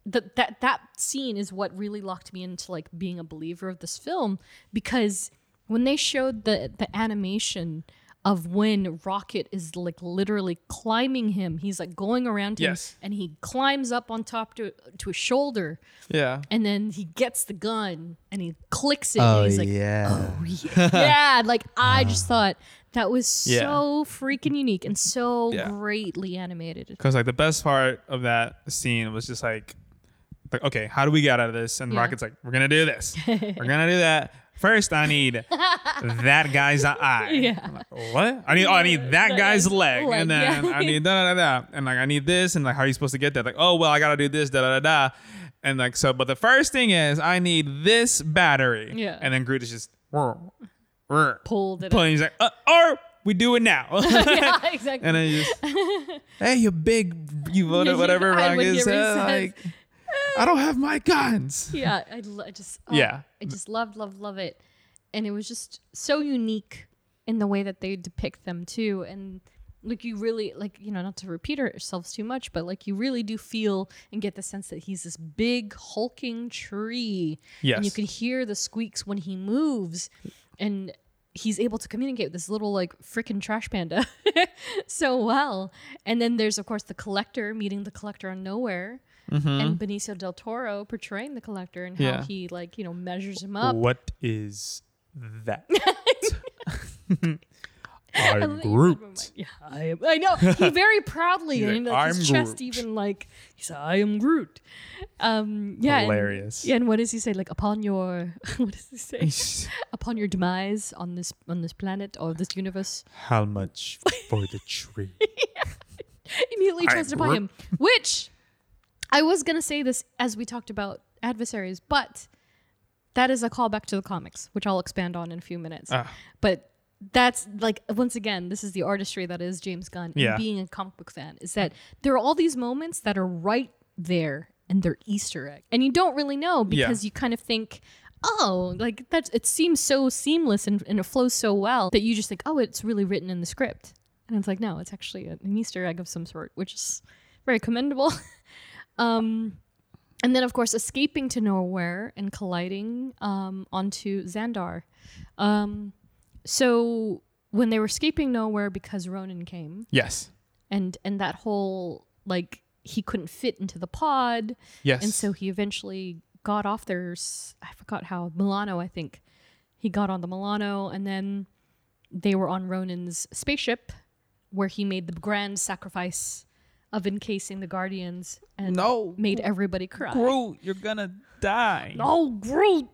That that that scene is what really locked me into like being a believer of this film, because when they showed the the animation of when Rocket is like literally climbing him, he's like going around him yes. and he climbs up on top to to his shoulder. Yeah. And then he gets the gun and he clicks it oh, and he's like, yeah. Oh yeah. yeah. Like I just thought that was yeah. so freaking unique and so yeah. greatly animated. Because like the best part of that scene was just like Like, okay, how do we get out of this? And yeah. Rocket's like, we're going to do this. We're going to do that. First, I need that guy's eye. Yeah. I'm like, what? I need oh, I need that guy's leg. leg. And then yeah. I need da-da-da-da. And like, I need this. And like, how are you supposed to get that? Like, oh, well, I got to do this, da-da-da-da. And like, so, but the first thing is I need this battery. Yeah. And then Groot is just, rrr, rrr, pulled it. Pulling. He's like, uh, or we do it now. yeah, exactly. And then just, hey, you big, you whatever wrong is. Like, I don't have my guns. Yeah, I, lo- I just oh, yeah, I just loved, loved, love it, and it was just so unique in the way that they depict them too. And like you really like you know not to repeat ourselves too much, but like you really do feel and get the sense that he's this big hulking tree. Yes, and you can hear the squeaks when he moves, and he's able to communicate with this little like freaking trash panda so well. And then there's of course the Collector meeting the Collector on Nowhere. Mm-hmm. And Benicio del Toro portraying the Collector and how yeah. he like, you know, measures him up. What is that? I'm Groot. Yeah, I am. I know. He very proudly and like, like, his chest Groot. Even like he's I am Groot. Um yeah. Hilarious. And, yeah, and what does he say? Like upon your what does he say? Upon your demise on this on this planet or this universe. How much for the tree? yeah. Immediately tries to buy him. Which I was going to say this as we talked about adversaries, but that is a callback to the comics, which I'll expand on in a few minutes. Uh, but that's like, once again, this is the artistry that is James Gunn yeah. and being a comic book fan, is that there are all these moments that are right there and they're Easter egg. And you don't really know because yeah. you kind of think, oh, like that's, it seems so seamless and, and it flows so well that you just think, oh, it's really written in the script. And it's like, no, it's actually an Easter egg of some sort, which is very commendable. Um, and then, of course, escaping to nowhere and colliding um, onto Xandar. Um, so when they were escaping nowhere because Ronan came. Yes. And and that whole, like, he couldn't fit into the pod. Yes. And so he eventually got off their, I forgot how, Milano, I think. He got on the Milano, and then they were on Ronan's spaceship where he made the grand sacrifice of encasing the Guardians and no, made everybody cry. Groot, you're gonna die. No, Groot.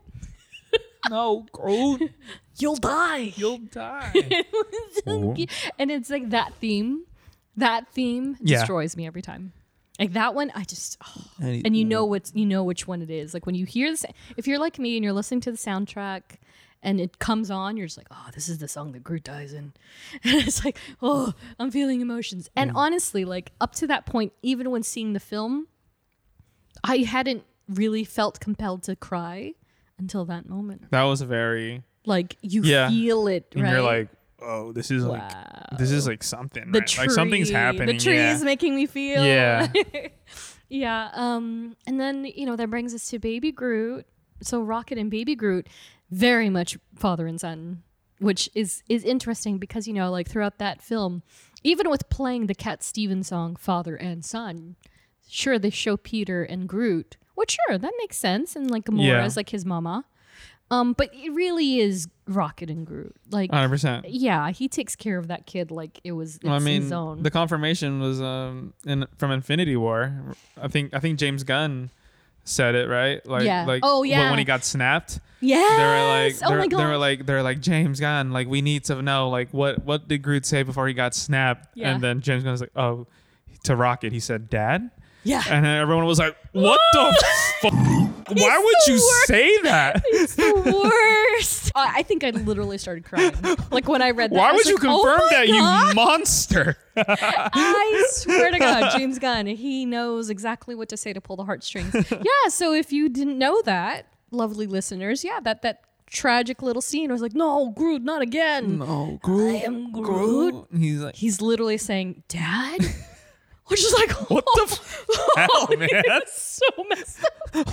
no, Groot. You'll die. You'll die. And it's like that theme, that theme yeah. destroys me every time. Like that one, I just, oh. and you know what's, you know which one it is. Like when you hear this, if you're like me and you're listening to the soundtrack and it comes on, you're just like, oh, this is the song that Groot dies in. And it's like, oh, I'm feeling emotions. And mm. honestly, like up to that point, even when seeing the film, I hadn't really felt compelled to cry until that moment. That was a very... Like you yeah. feel it, right? And you're like, oh, this is wow. like, this is like something, the right? tree, like something's happening. The tree is yeah. making me feel. Yeah. yeah. Um, and then, you know, that brings us to Baby Groot. So Rocket and Baby Groot, very much father and son, which is is interesting because, you know, like throughout that film, even with playing the Cat Stevens song, Father and Son, sure, they show Peter and Groot, which sure, that makes sense. And like Gamora yeah. is like his mama. Um, but it really is Rocket and Groot. Like one hundred percent. Yeah, he takes care of that kid like it was it's well, I mean, his own. The confirmation was um in from Infinity War. I think I think James Gunn said it, right? Like yeah. like oh, yeah. when he got snapped. Yeah. They were like oh they, my God. they were like they were like James Gunn, like we need to know like what what did Groot say before he got snapped? Yeah. And then James Gunn was like, "Oh, to Rocket, he said, 'Dad.'" Yeah. And then everyone was like, "What Whoa! the fuck?" Why would you worst. say that? It's the worst. uh, I think I literally started crying. Like when I read that. Why would you like, confirm oh that, God? you monster? I swear to God, James Gunn, he knows exactly what to say to pull the heartstrings. Yeah, so if you didn't know that, lovely listeners, yeah, that that tragic little scene was like, "No, Groot, not again. No, Groot. I am Groot." Groot. He's like, he's literally saying, "Dad?" Which is like, what oh, the f- oh, hell, man? That's so messed up.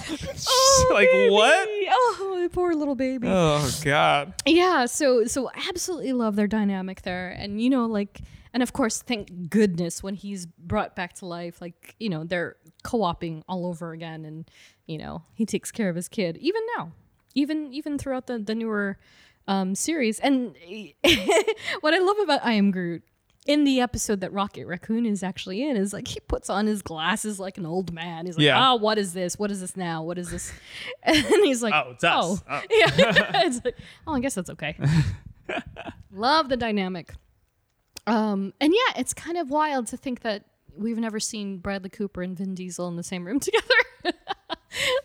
Oh, like, baby. What? Oh, poor little baby. Oh, God. Yeah, so so absolutely love their dynamic there. And, you know, like, and of course, thank goodness when he's brought back to life, like, you know, they're co-oping all over again. And, you know, he takes care of his kid, even now, even even throughout the, the newer um, series. And what I love about I Am Groot, in the episode that Rocket Raccoon is actually in, is like he puts on his glasses like an old man. He's like, yeah. "Oh, what is this? What is this now? What is this?" And he's like, "Oh, it's us." Oh, oh. Yeah. It's like, oh, I guess that's okay. Love the dynamic. Um, and yeah, it's kind of wild to think that we've never seen Bradley Cooper and Vin Diesel in the same room together.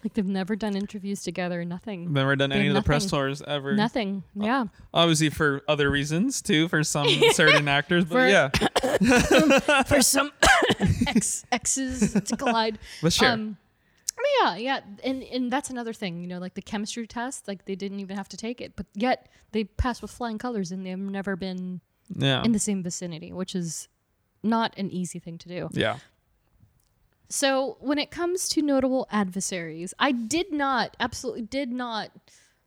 Like they've never done interviews together, nothing. Never done they've any nothing. of the press tours ever. Nothing, yeah. Obviously for other reasons too, for some certain actors, but for, yeah. For some ex, exes to collide. But sure. Um, yeah, yeah. And, and that's another thing, you know, like the chemistry test, like they didn't even have to take it, but yet they passed with flying colors and they've never been yeah. in the same vicinity, which is not an easy thing to do. Yeah. So when it comes to notable adversaries, I did not, absolutely did not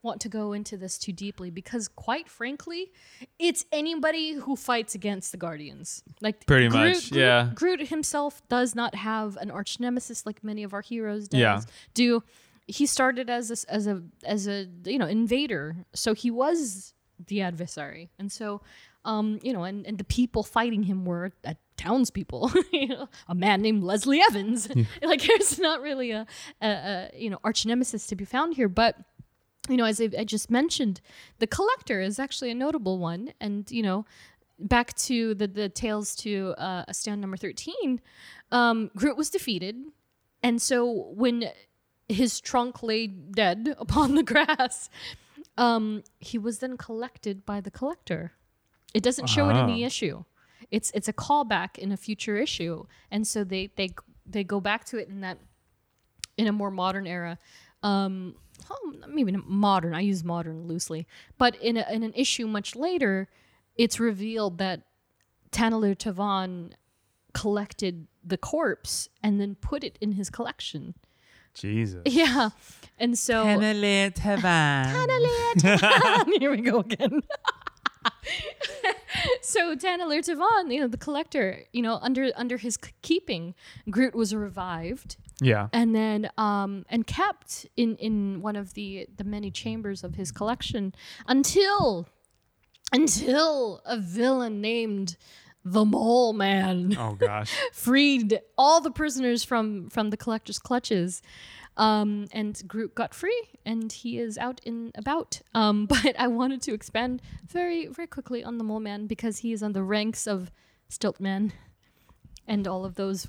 want to go into this too deeply because quite frankly, it's anybody who fights against the Guardians. Like Pretty Groot, much, Groot, yeah. Groot himself does not have an arch nemesis like many of our heroes does. Yeah. do. He started as a, as a, as a, you know, invader. So he was the adversary. And so, um, you know, and, and the people fighting him were at townspeople, you know, a man named Leslie Evans. Yeah. Like, there's not really a, a, a you know arch nemesis to be found here. But you know, as I, I just mentioned, the Collector is actually a notable one. And you know, back to the the tales to uh, a stand number thirteen, um, Groot was defeated, and so when his trunk lay dead upon the grass, um, he was then collected by the Collector. It doesn't show uh-huh. it in the issue. It's it's a callback in a future issue, and so they they they go back to it in that in a more modern era, um, oh, maybe not modern. I use modern loosely, but in a, in an issue much later, it's revealed that Tanalir Tavan collected the corpse and then put it in his collection. Jesus. Yeah, and so Tanalir Tavan. Tanalir Tavan. Here we go again. So Tanalir Tavan, you know, the Collector, you know, under under his c- keeping, Groot was revived. Yeah. And then um and kept in, in one of the, the many chambers of his collection until until a villain named the Mole Man. Oh gosh. Freed all the prisoners from, from the Collector's clutches. Um, and Groot got free, and he is out and about. Um, but I wanted to expand very, very quickly on the Mole Man because he is on the ranks of Stiltman and all of those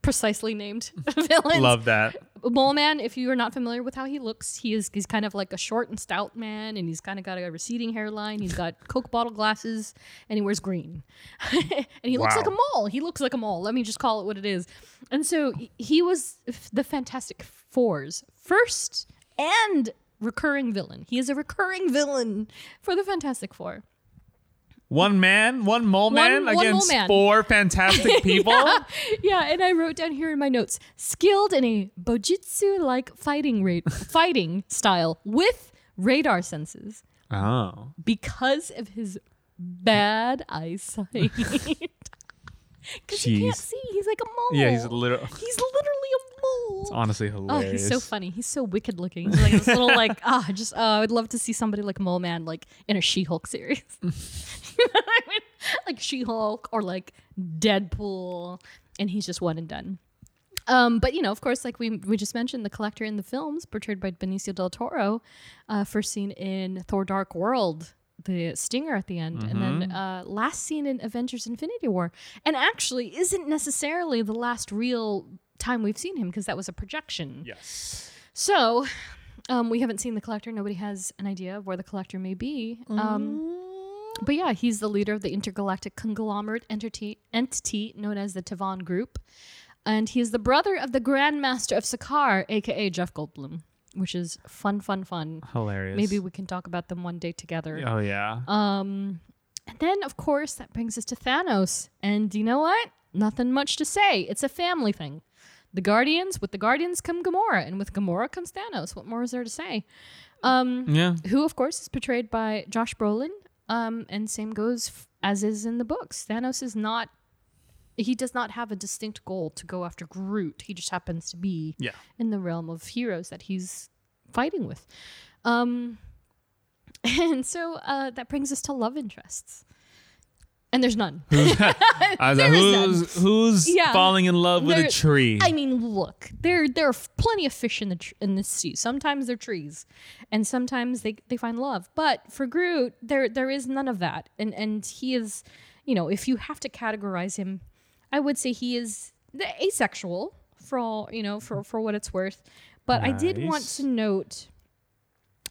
precisely named villains. Love that. Mole Man, if you are not familiar with how he looks, he is he's kind of like a short and stout man, and he's kind of got a receding hairline. He's got Coke bottle glasses, and he wears green. And he wow. looks like a mole. He looks like a mole. Let me just call it what it is. And so he was the Fantastic Four's first and recurring villain. He is a recurring villain for the Fantastic Four. One man, one mole man one, against one mole man. Four fantastic people. yeah. yeah, and I wrote down here in my notes, skilled in a bojutsu-like fighting ra- fighting style with radar senses. Oh. Because of his bad eyesight. Because he can't see. He's like a mole. Yeah, he's literally. He's literally a mole. It's honestly hilarious. Oh, he's so funny. He's so wicked looking. He's like this little like ah, oh, just uh, I would love to see somebody like Mole Man like in a She-Hulk series. You know what I mean? Like She-Hulk or like Deadpool, and he's just one and done. Um, but you know, of course, like we we just mentioned, the Collector in the films, portrayed by Benicio del Toro, uh, first seen in Thor: Dark World, the stinger at the end, mm-hmm. and then uh, last seen in Avengers: Infinity War, and actually isn't necessarily the last real time we've seen him because that was a projection. Yes. So um, we haven't seen the Collector. Nobody has an idea of where the Collector may be. Mm. Um, but yeah, he's the leader of the intergalactic conglomerate entity, entity known as the Tevan Group. And he is the brother of the Grand Master of Sakaar, a k a. Jeff Goldblum, which is fun, fun, fun. Hilarious. Maybe we can talk about them one day together. Oh, yeah. Um, and then, of course, that brings us to Thanos. And you know what? Nothing much to say. It's a family thing. The Guardians, with the Guardians come Gamora, and with Gamora comes Thanos. What more is there to say? Um, yeah. Who, of course, is portrayed by Josh Brolin. Um, and same goes f- as is in the books. Thanos is not... He does not have a distinct goal to go after Groot. He just happens to be yeah. in the realm of heroes that he's fighting with. Um, and so uh, that brings us to love interests. And there's none. Who's, I was there like, who's, none. who's yeah. falling in love there, with a tree? I mean, look, there there are plenty of fish in the tr- in the sea. Sometimes they're trees, and sometimes they, they find love. But for Groot, there there is none of that. And and he is, you know, if you have to categorize him, I would say he is asexual for all, you know, for, for what it's worth. But nice. I did want to note,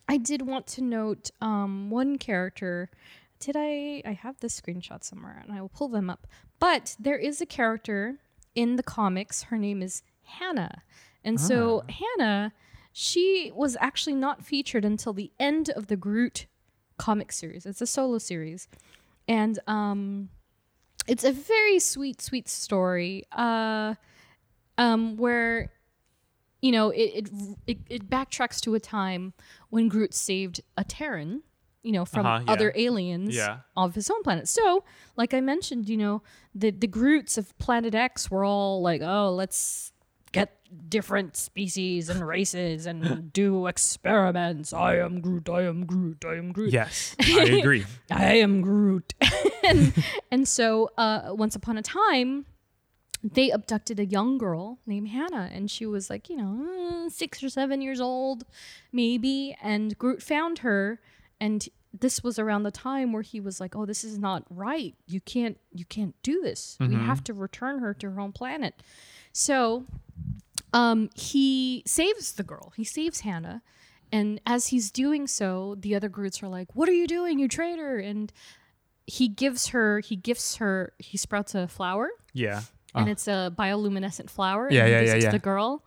I did want to note um, one character. Did I, I have this screenshot somewhere and I will pull them up. But there is a character in the comics. Her name is Hannah. And ah. so Hannah, she was actually not featured until the end of the Groot comic series. It's a solo series. And, um... it's a very sweet, sweet story uh, um, where, you know, it, it it backtracks to a time when Groot saved a Terran, you know, from uh-huh, yeah. other aliens yeah. of his home planet. So, like I mentioned, you know, the, the Groots of Planet X were all like, oh, let's get different species and races and do experiments. I am Groot, I am Groot, I am Groot. Yes, I agree. I am Groot. and, and so uh, once upon a time, they abducted a young girl named Hannah, and she was like, you know, six or seven years old, maybe. And Groot found her, and this was around the time where he was like, oh, this is not right. You can't, you can't do this. Mm-hmm. We have to return her to her own planet. So um, he saves the girl. He saves Hannah. And as he's doing so, the other Groots are like, what are you doing, you traitor? And he gives her, he gifts her, he sprouts a flower. Yeah. Oh. And it's a bioluminescent flower. Yeah, and yeah, yeah, yeah. The girl.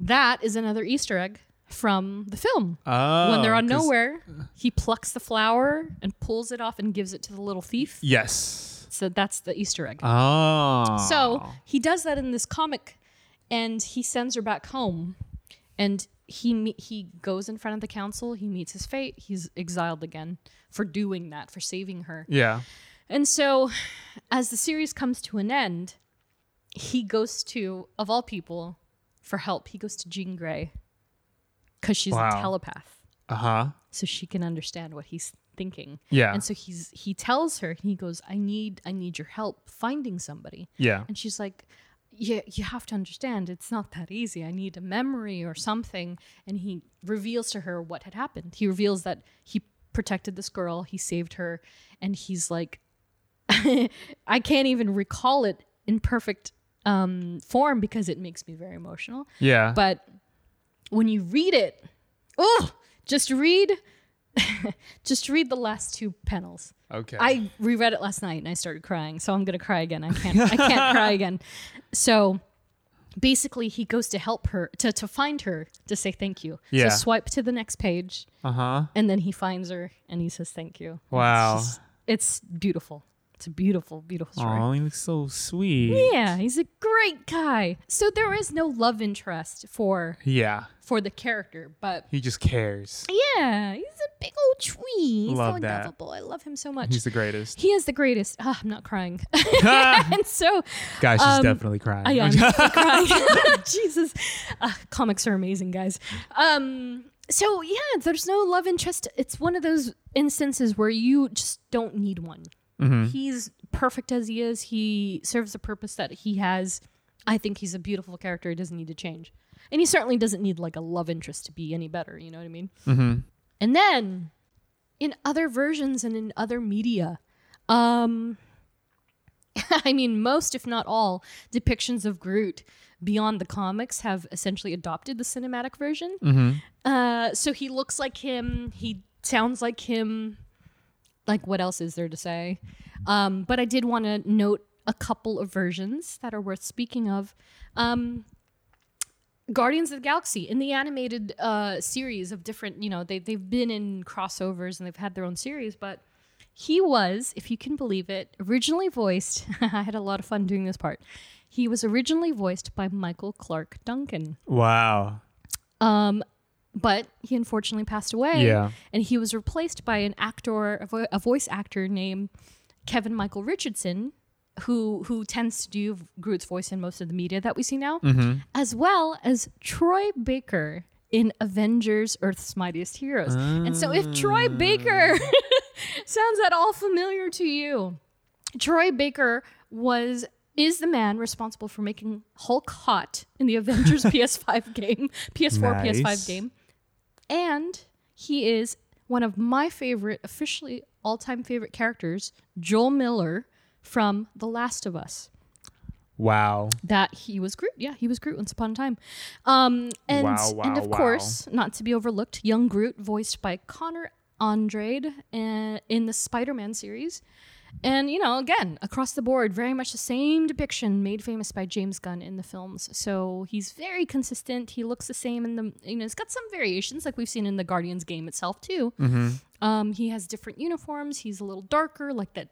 That is another Easter egg from the film. Oh, when they're on Nowhere, he plucks the flower and pulls it off and gives it to the little thief. Yes. So that's the Easter egg. Oh. So he does that in this comic, and he sends her back home, and he he goes in front of the council. He meets his fate. He's exiled again for doing that, for saving her. Yeah. And so as the series comes to an end, he goes to, of all people, for help, he goes to Jean Grey, because she's wow. a telepath. Uh-huh. So she can understand what he's thinking. Yeah. And so he's he tells her, he goes, I need I need your help finding somebody. Yeah. And she's like, yeah, you have to understand, it's not that easy. I need a memory or something. And he reveals to her what had happened. He reveals that he protected this girl, he saved her, and he's like, I can't even recall it in perfect um, form because it makes me very emotional. Yeah. But when you read it, oh, just read, just read the last two panels. Okay. I reread it last night and I started crying, so I'm gonna cry again. I can't, I can't cry again. So basically, he goes to help her to, to find her to say thank you. Yeah. So swipe to the next page. Uh huh. And then he finds her and he says thank you. Wow. It's, just, it's beautiful. It's a beautiful, beautiful story. Oh, he looks so sweet. Yeah, he's a great guy. So there is no love interest for yeah for the character, but he just cares. Yeah, he's a big old tree. He's love so that. Lovable. I love him so much. He's the greatest. He is the greatest. Oh, I'm not crying. And so, guys, she's um, definitely crying. I am definitely crying. Jesus, uh, comics are amazing, guys. Um. So yeah, there's no love interest. It's one of those instances where you just don't need one. Mm-hmm. He's perfect as he is. He serves the purpose that he has. I think he's a beautiful character. He doesn't need to change. And he certainly doesn't need like a love interest to be any better. You know what I mean? Mm-hmm. And then in other versions and in other media, um, I mean, most, if not all, depictions of Groot beyond the comics have essentially adopted the cinematic version. Mm-hmm. Uh, so he looks like him. He sounds like him. Like, what else is there to say? Um, but I did want to note a couple of versions that are worth speaking of. Um, Guardians of the Galaxy, in the animated uh, series of different, you know, they, they've been in crossovers and they've had their own series, but he was, if you can believe it, originally voiced, I had a lot of fun doing this part, he was originally voiced by Michael Clark Duncan. Wow. Um. But he unfortunately passed away, yeah. and he was replaced by an actor, a, vo- a voice actor named Kevin Michael Richardson, who who tends to do Groot's voice in most of the media that we see now, mm-hmm. as well as Troy Baker in Avengers: Earth's Mightiest Heroes. Uh. And so, if Troy Baker sounds at all familiar to you, Troy Baker was. is the man responsible for making Hulk hot in the Avengers P S five game, P S four, nice. P S five game. And he is one of my favorite, officially all-time favorite characters, Joel Miller from The Last of Us. Wow. That he was Groot. Yeah, he was Groot once upon a time. Um, and, wow, wow, and of wow. course, not to be overlooked, young Groot voiced by Connor Andrade uh, in the Spider-Man series. And, you know, again, across the board, very much the same depiction made famous by James Gunn in the films. So he's very consistent. He looks the same in the, you know, it's got some variations like we've seen in the Guardians game itself, too. Mm-hmm. Um, he has different uniforms. He's a little darker like that.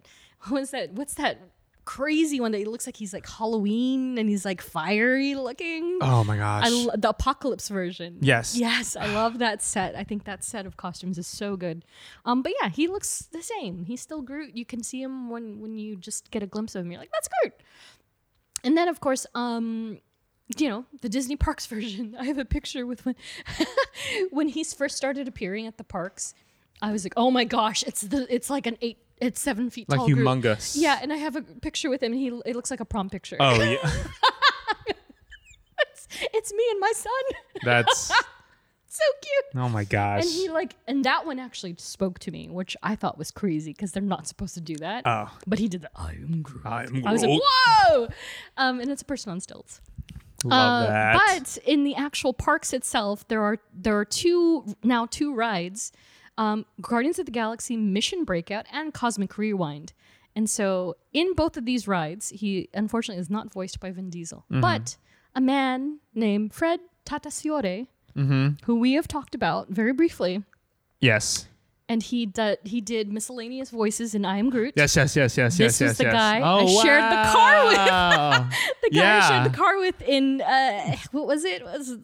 What is that? What's that crazy one that he looks like he's like Halloween and he's like fiery looking? Oh, my gosh. I lo- the Apocalypse version. Yes. Yes. I love that set. I think that set of costumes is so good. Um, but yeah, he looks the same. He's still Groot. You can see him when, when you just get a glimpse of him. You're like, that's Groot. And then, of course, um, you know, the Disney Parks version. I have a picture with when, when he first started appearing at the parks. I was like, oh, my gosh, it's the it's like an eight. It's seven feet like tall. Like humongous. Group. Yeah, and I have a picture with him, and he it looks like a prom picture. Oh, yeah. it's, it's me and my son. That's... so cute. Oh, my gosh. And he like, and that one actually spoke to me, which I thought was crazy because they're not supposed to do that. Oh. But he did the, I am Groot. I am Groot. I was like, whoa! Um, and it's a person on stilts. Love uh, that. But in the actual parks itself, there are there are two, now two rides. Um, Guardians of the Galaxy, Mission Breakout, and Cosmic Rewind. And so in both of these rides, he unfortunately is not voiced by Vin Diesel. Mm-hmm. But a man named Fred Tatasciore, mm-hmm. who we have talked about very briefly. Yes. And he did, he did miscellaneous voices in I Am Groot. Yes, yes, yes, yes, this yes, yes. This is the yes. guy oh, I wow. shared the car with. the guy yeah. I shared the car with in, uh, what was it? It was...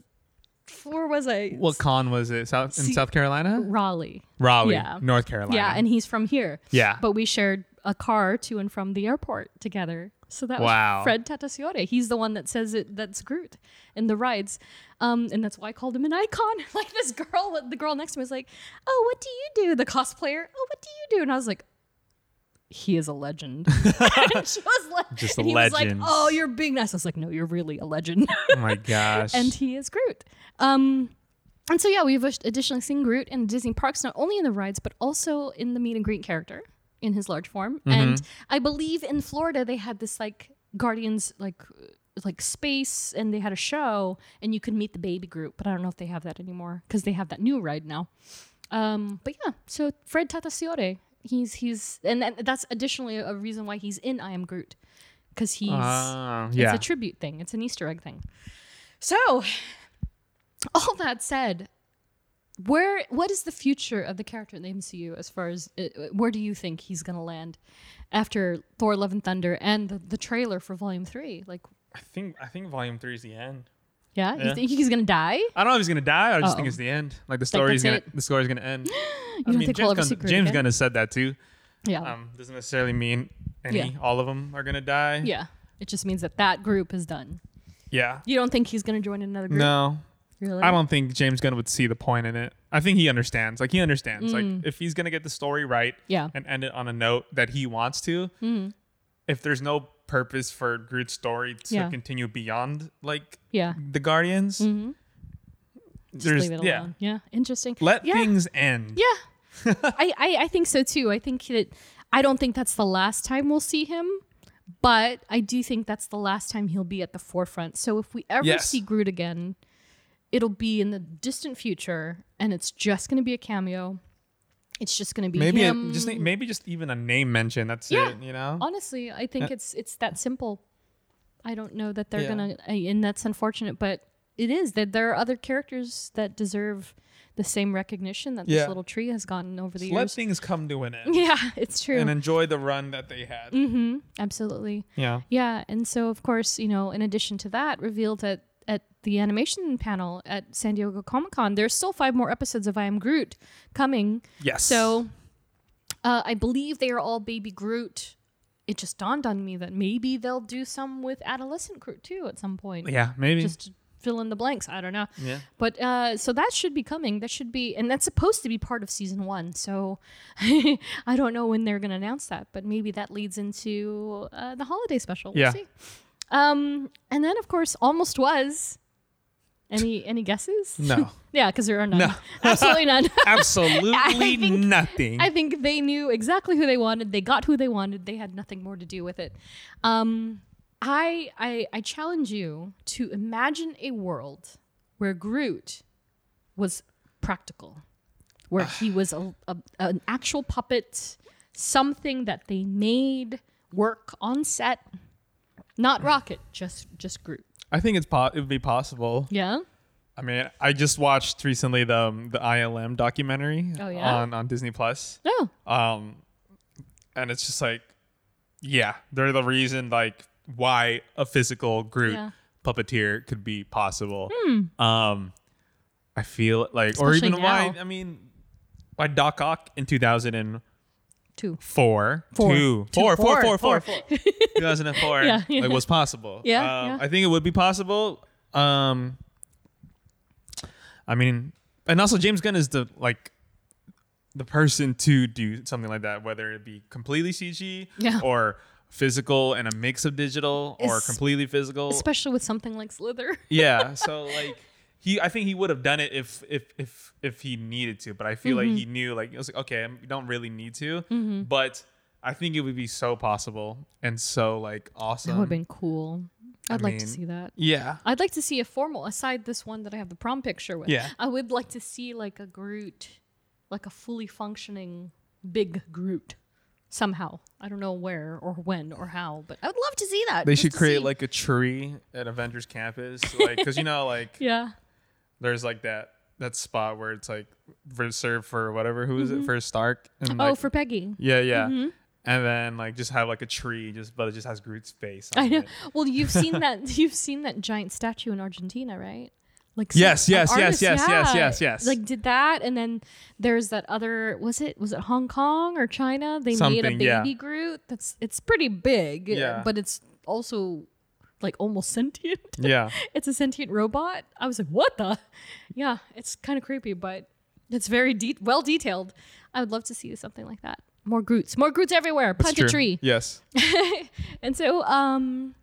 Where was I? What con was it? South in See, South Carolina? Raleigh. Raleigh, yeah. North Carolina. Yeah, and he's from here. Yeah. But we shared a car to and from the airport together. So that wow. was Fred Tatasciore. He's the one that says it. That's Groot in the rides. Um, and that's why I called him an icon. Like this girl, the girl next to me was like, oh, what do you do? The cosplayer. Oh, what do you do? And I was like, he is a legend. And she was like, just a legend. He was like, oh, you're being nice. I was like, no, you're really a legend. Oh my gosh. And he is Groot. Um, and so, yeah, we've additionally seen Groot in Disney parks, not only in the rides, but also in the meet and greet character in his large form. Mm-hmm. And I believe in Florida, they had this like Guardians, like, like space, and they had a show and you could meet the baby Groot. But I don't know if they have that anymore because they have that new ride now. Um, but yeah, so Fred Tatasciore. He's he's and that's additionally a reason why he's in I Am Groot, because he's uh, yeah. it's a tribute thing. It's an Easter egg thing. So all that said, where what is the future of the character in the M C U as far as uh, where do you think he's going to land after Thor Love and Thunder and the, the trailer for Volume three? Like, I think I think Volume three is the end. Yeah? yeah. You think he's going to die? I don't know if he's going to die. I just Uh-oh. think it's the end. Like, the story's like going the story's going to end. you I don't mean, think James, Gunn, James Gunn has said that too. Yeah. Um, doesn't necessarily mean any yeah. all of them are going to die. Yeah. It just means that that group is done. Yeah. You don't think he's going to join another group? No. Really? I don't think James Gunn would see the point in it. I think he understands. Like, he understands. Mm. Like, if he's going to get the story right yeah. and end it on a note that he wants to, mm. if there's no purpose for Groot's story to yeah. continue beyond, like, yeah. the Guardians, mm-hmm. just there's, leave it yeah. alone. Yeah. Interesting. Let yeah. things end. Yeah. I, I, I think so, too. I think that, I don't think that's the last time we'll see him. But I do think that's the last time he'll be at the forefront. So if we ever yes. see Groot again, it'll be in the distant future, and it's just going to be a cameo. It's just going to be maybe him. A, just maybe just even a name mention. That's yeah. it. You know. Honestly, I think yeah. it's it's that simple. I don't know that they're yeah. gonna, and that's unfortunate, but it is that there are other characters that deserve the same recognition that yeah. this little tree has gotten over the Just years. Let things come to an end. Yeah, it's true. And enjoy the run that they had. Mm-hmm. Absolutely. Yeah. Yeah. And so, of course, you know, in addition to that, revealed at, at the animation panel at San Diego Comic-Con, there's still five more episodes of I Am Groot coming. Yes. So uh, I believe they are all baby Groot. It just dawned on me that maybe they'll do some with adolescent Groot too at some point. Yeah, maybe. Just fill in the blanks. I don't know. Yeah. But uh, so that should be coming. That should be, and that's supposed to be part of season one. So I don't know when they're going to announce that, but maybe that leads into uh, the holiday special. We'll yeah. see. Um, and then, of course, almost was. Any any guesses? No. yeah, because there are none. No. Absolutely none. Absolutely I think, nothing. I think they knew exactly who they wanted. They got who they wanted. They had nothing more to do with it. Um I, I I challenge you to imagine a world where Groot was practical, where he was a, a, an actual puppet, something that they made work on set, not Rocket, just just Groot. I think it's po- it would be possible. Yeah. I mean, I just watched recently the um, the I L M documentary oh, yeah? on on Disney Plus. Oh. Um, and it's just like, yeah, they're the reason like. why a physical Groot yeah. puppeteer could be possible. Mm. Um, I feel like, especially or even now. why, I mean, why Doc Ock in two thousand four, four, four, two, four, four, four, four, four, four, four. two thousand four yeah, yeah. like, was possible. Yeah, um, yeah. I think it would be possible. Um, I mean, and also James Gunn is the, like, the person to do something like that, whether it be completely C G yeah. or physical and a mix of digital or it's completely physical, especially with something like Slither. yeah so like he I think he would have done it if if if if he needed to, but I feel mm-hmm. like he knew, like, it was like, okay, I don't really need to, mm-hmm. but I think it would be so possible and so like awesome. That would have been cool. I'd I like mean, to see that. Yeah, I'd like to see a formal aside this one that I have the prom picture with. Yeah, I would like to see like a Groot, like a fully functioning big Groot. Somehow. I don't know where or when or how, but I would love to see that. They should create see. like a tree at Avengers Campus. Like, because, you know, like, yeah, there's like that that spot where it's like reserved for whatever. Who is mm-hmm. it? For Stark? And, oh, like, for Peggy. Yeah, yeah. Mm-hmm. And then like just have like a tree, just but it just has Groot's face on I know. It. Well, you've seen that. You've seen that giant statue in Argentina, right? Like yes, some, yes, like yes, artists, yes, yeah. yes, yes, yes. Like did that, and then there's that other. Was it was it Hong Kong or China? They Something, made a baby yeah. Groot. That's it's pretty big, yeah. but it's also like almost sentient. Yeah, it's a sentient robot. I was like, what the? Yeah, it's kind of creepy, but it's very de- well detailed. I would love to see something like that. More Groots, more Groots everywhere. Punch a tree. Yes. And so, um.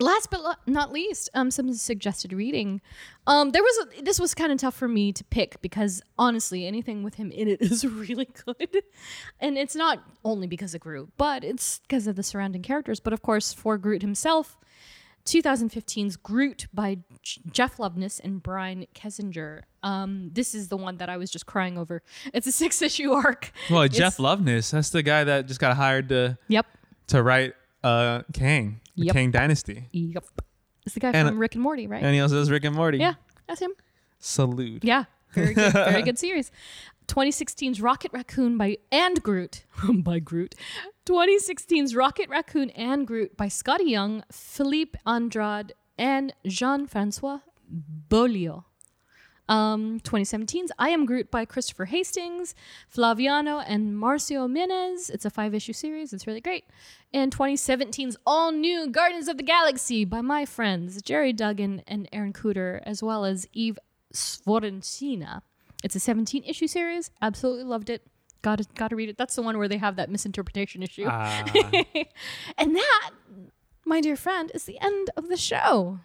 last but lo- not least, um, some suggested reading. Um, there was a, this was kind of tough for me to pick because honestly, anything with him in it is really good, and it's not only because of Groot, but it's because of the surrounding characters. But of course, for Groot himself, twenty fifteen's Groot by J- Jeff Loveness and Brian Kessinger. Um, this is the one that I was just crying over. It's a six-issue arc. Well, it's, Jeff Loveness—that's the guy that just got hired to yep to write uh Kang. The yep. Kang Dynasty. Yep. It's the guy and, from Rick and Morty, right? And he also does Rick and Morty. Yeah, that's him. Salute. Yeah. Very good, very good series. twenty sixteen's Rocket Raccoon by and Groot by Groot. twenty sixteen's Rocket Raccoon and Groot by Scotty Young, Philippe Andrade, and Jean-Francois Beaulieu. Um, twenty seventeen's I Am Groot by Christopher Hastings, Flaviano, and Marcio Menez. It's a five-issue series. It's really great. And twenty seventeen's all-new Guardians of the Galaxy by my friends Jerry Duggan and Aaron Cooter, as well as Yves Svorensina. It's a seventeen-issue series. Absolutely loved it. Gotta, gotta read it. That's the one where they have that misinterpretation issue. Uh. And that, my dear friend, is the end of the show.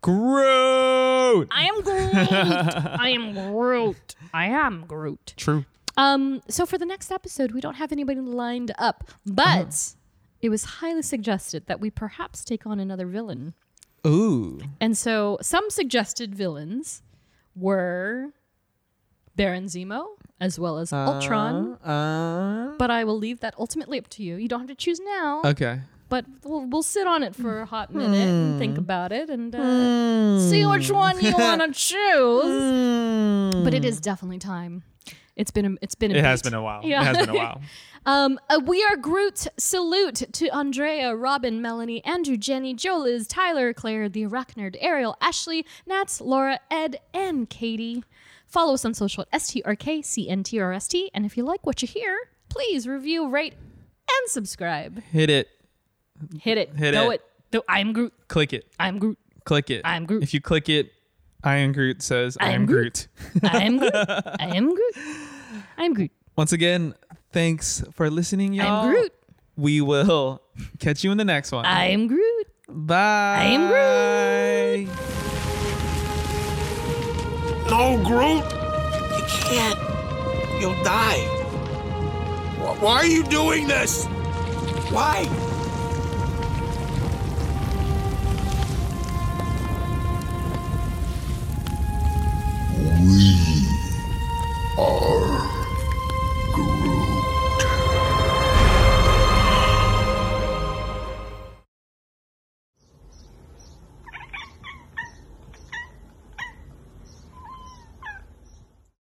Groot! I am Groot! I am Groot. I am Groot. True. Um. So for the next episode, we don't have anybody lined up, but uh-huh. it was highly suggested that we perhaps take on another villain. Ooh. And so some suggested villains were Baron Zemo, as well as uh, Ultron. Uh, but I will leave that ultimately up to you. You don't have to choose now. Okay. But we'll, we'll sit on it for a hot minute mm. and think about it and uh, mm. see which one you want to choose. Mm. But it is definitely time. It's been a, it's been a it beat. has been a while. Yeah. It has been a while. um, uh, we are Groot. Salute to Andrea, Robin, Melanie, Andrew, Jenny, Joe, Liz, Tyler, Claire, the Arachnid, Ariel, Ashley, Nats, Laura, Ed, and Katie. Follow us on social at S T R K C N T R S T. And if you like what you hear, please review, rate, and subscribe. Hit it. Hit it. Hit Go it. it. I'm Groot. Click it. I'm Groot. Click it. I'm Groot. If you click it, I am Groot says, I am Groot. Groot. I am Groot. I am Groot. I am Groot. Once again, thanks for listening, y'all. I'm Groot. We will catch you in the next one. I am Groot. Bye. I am Groot. No, Groot! You can't. You'll die. Why are you doing this? Why?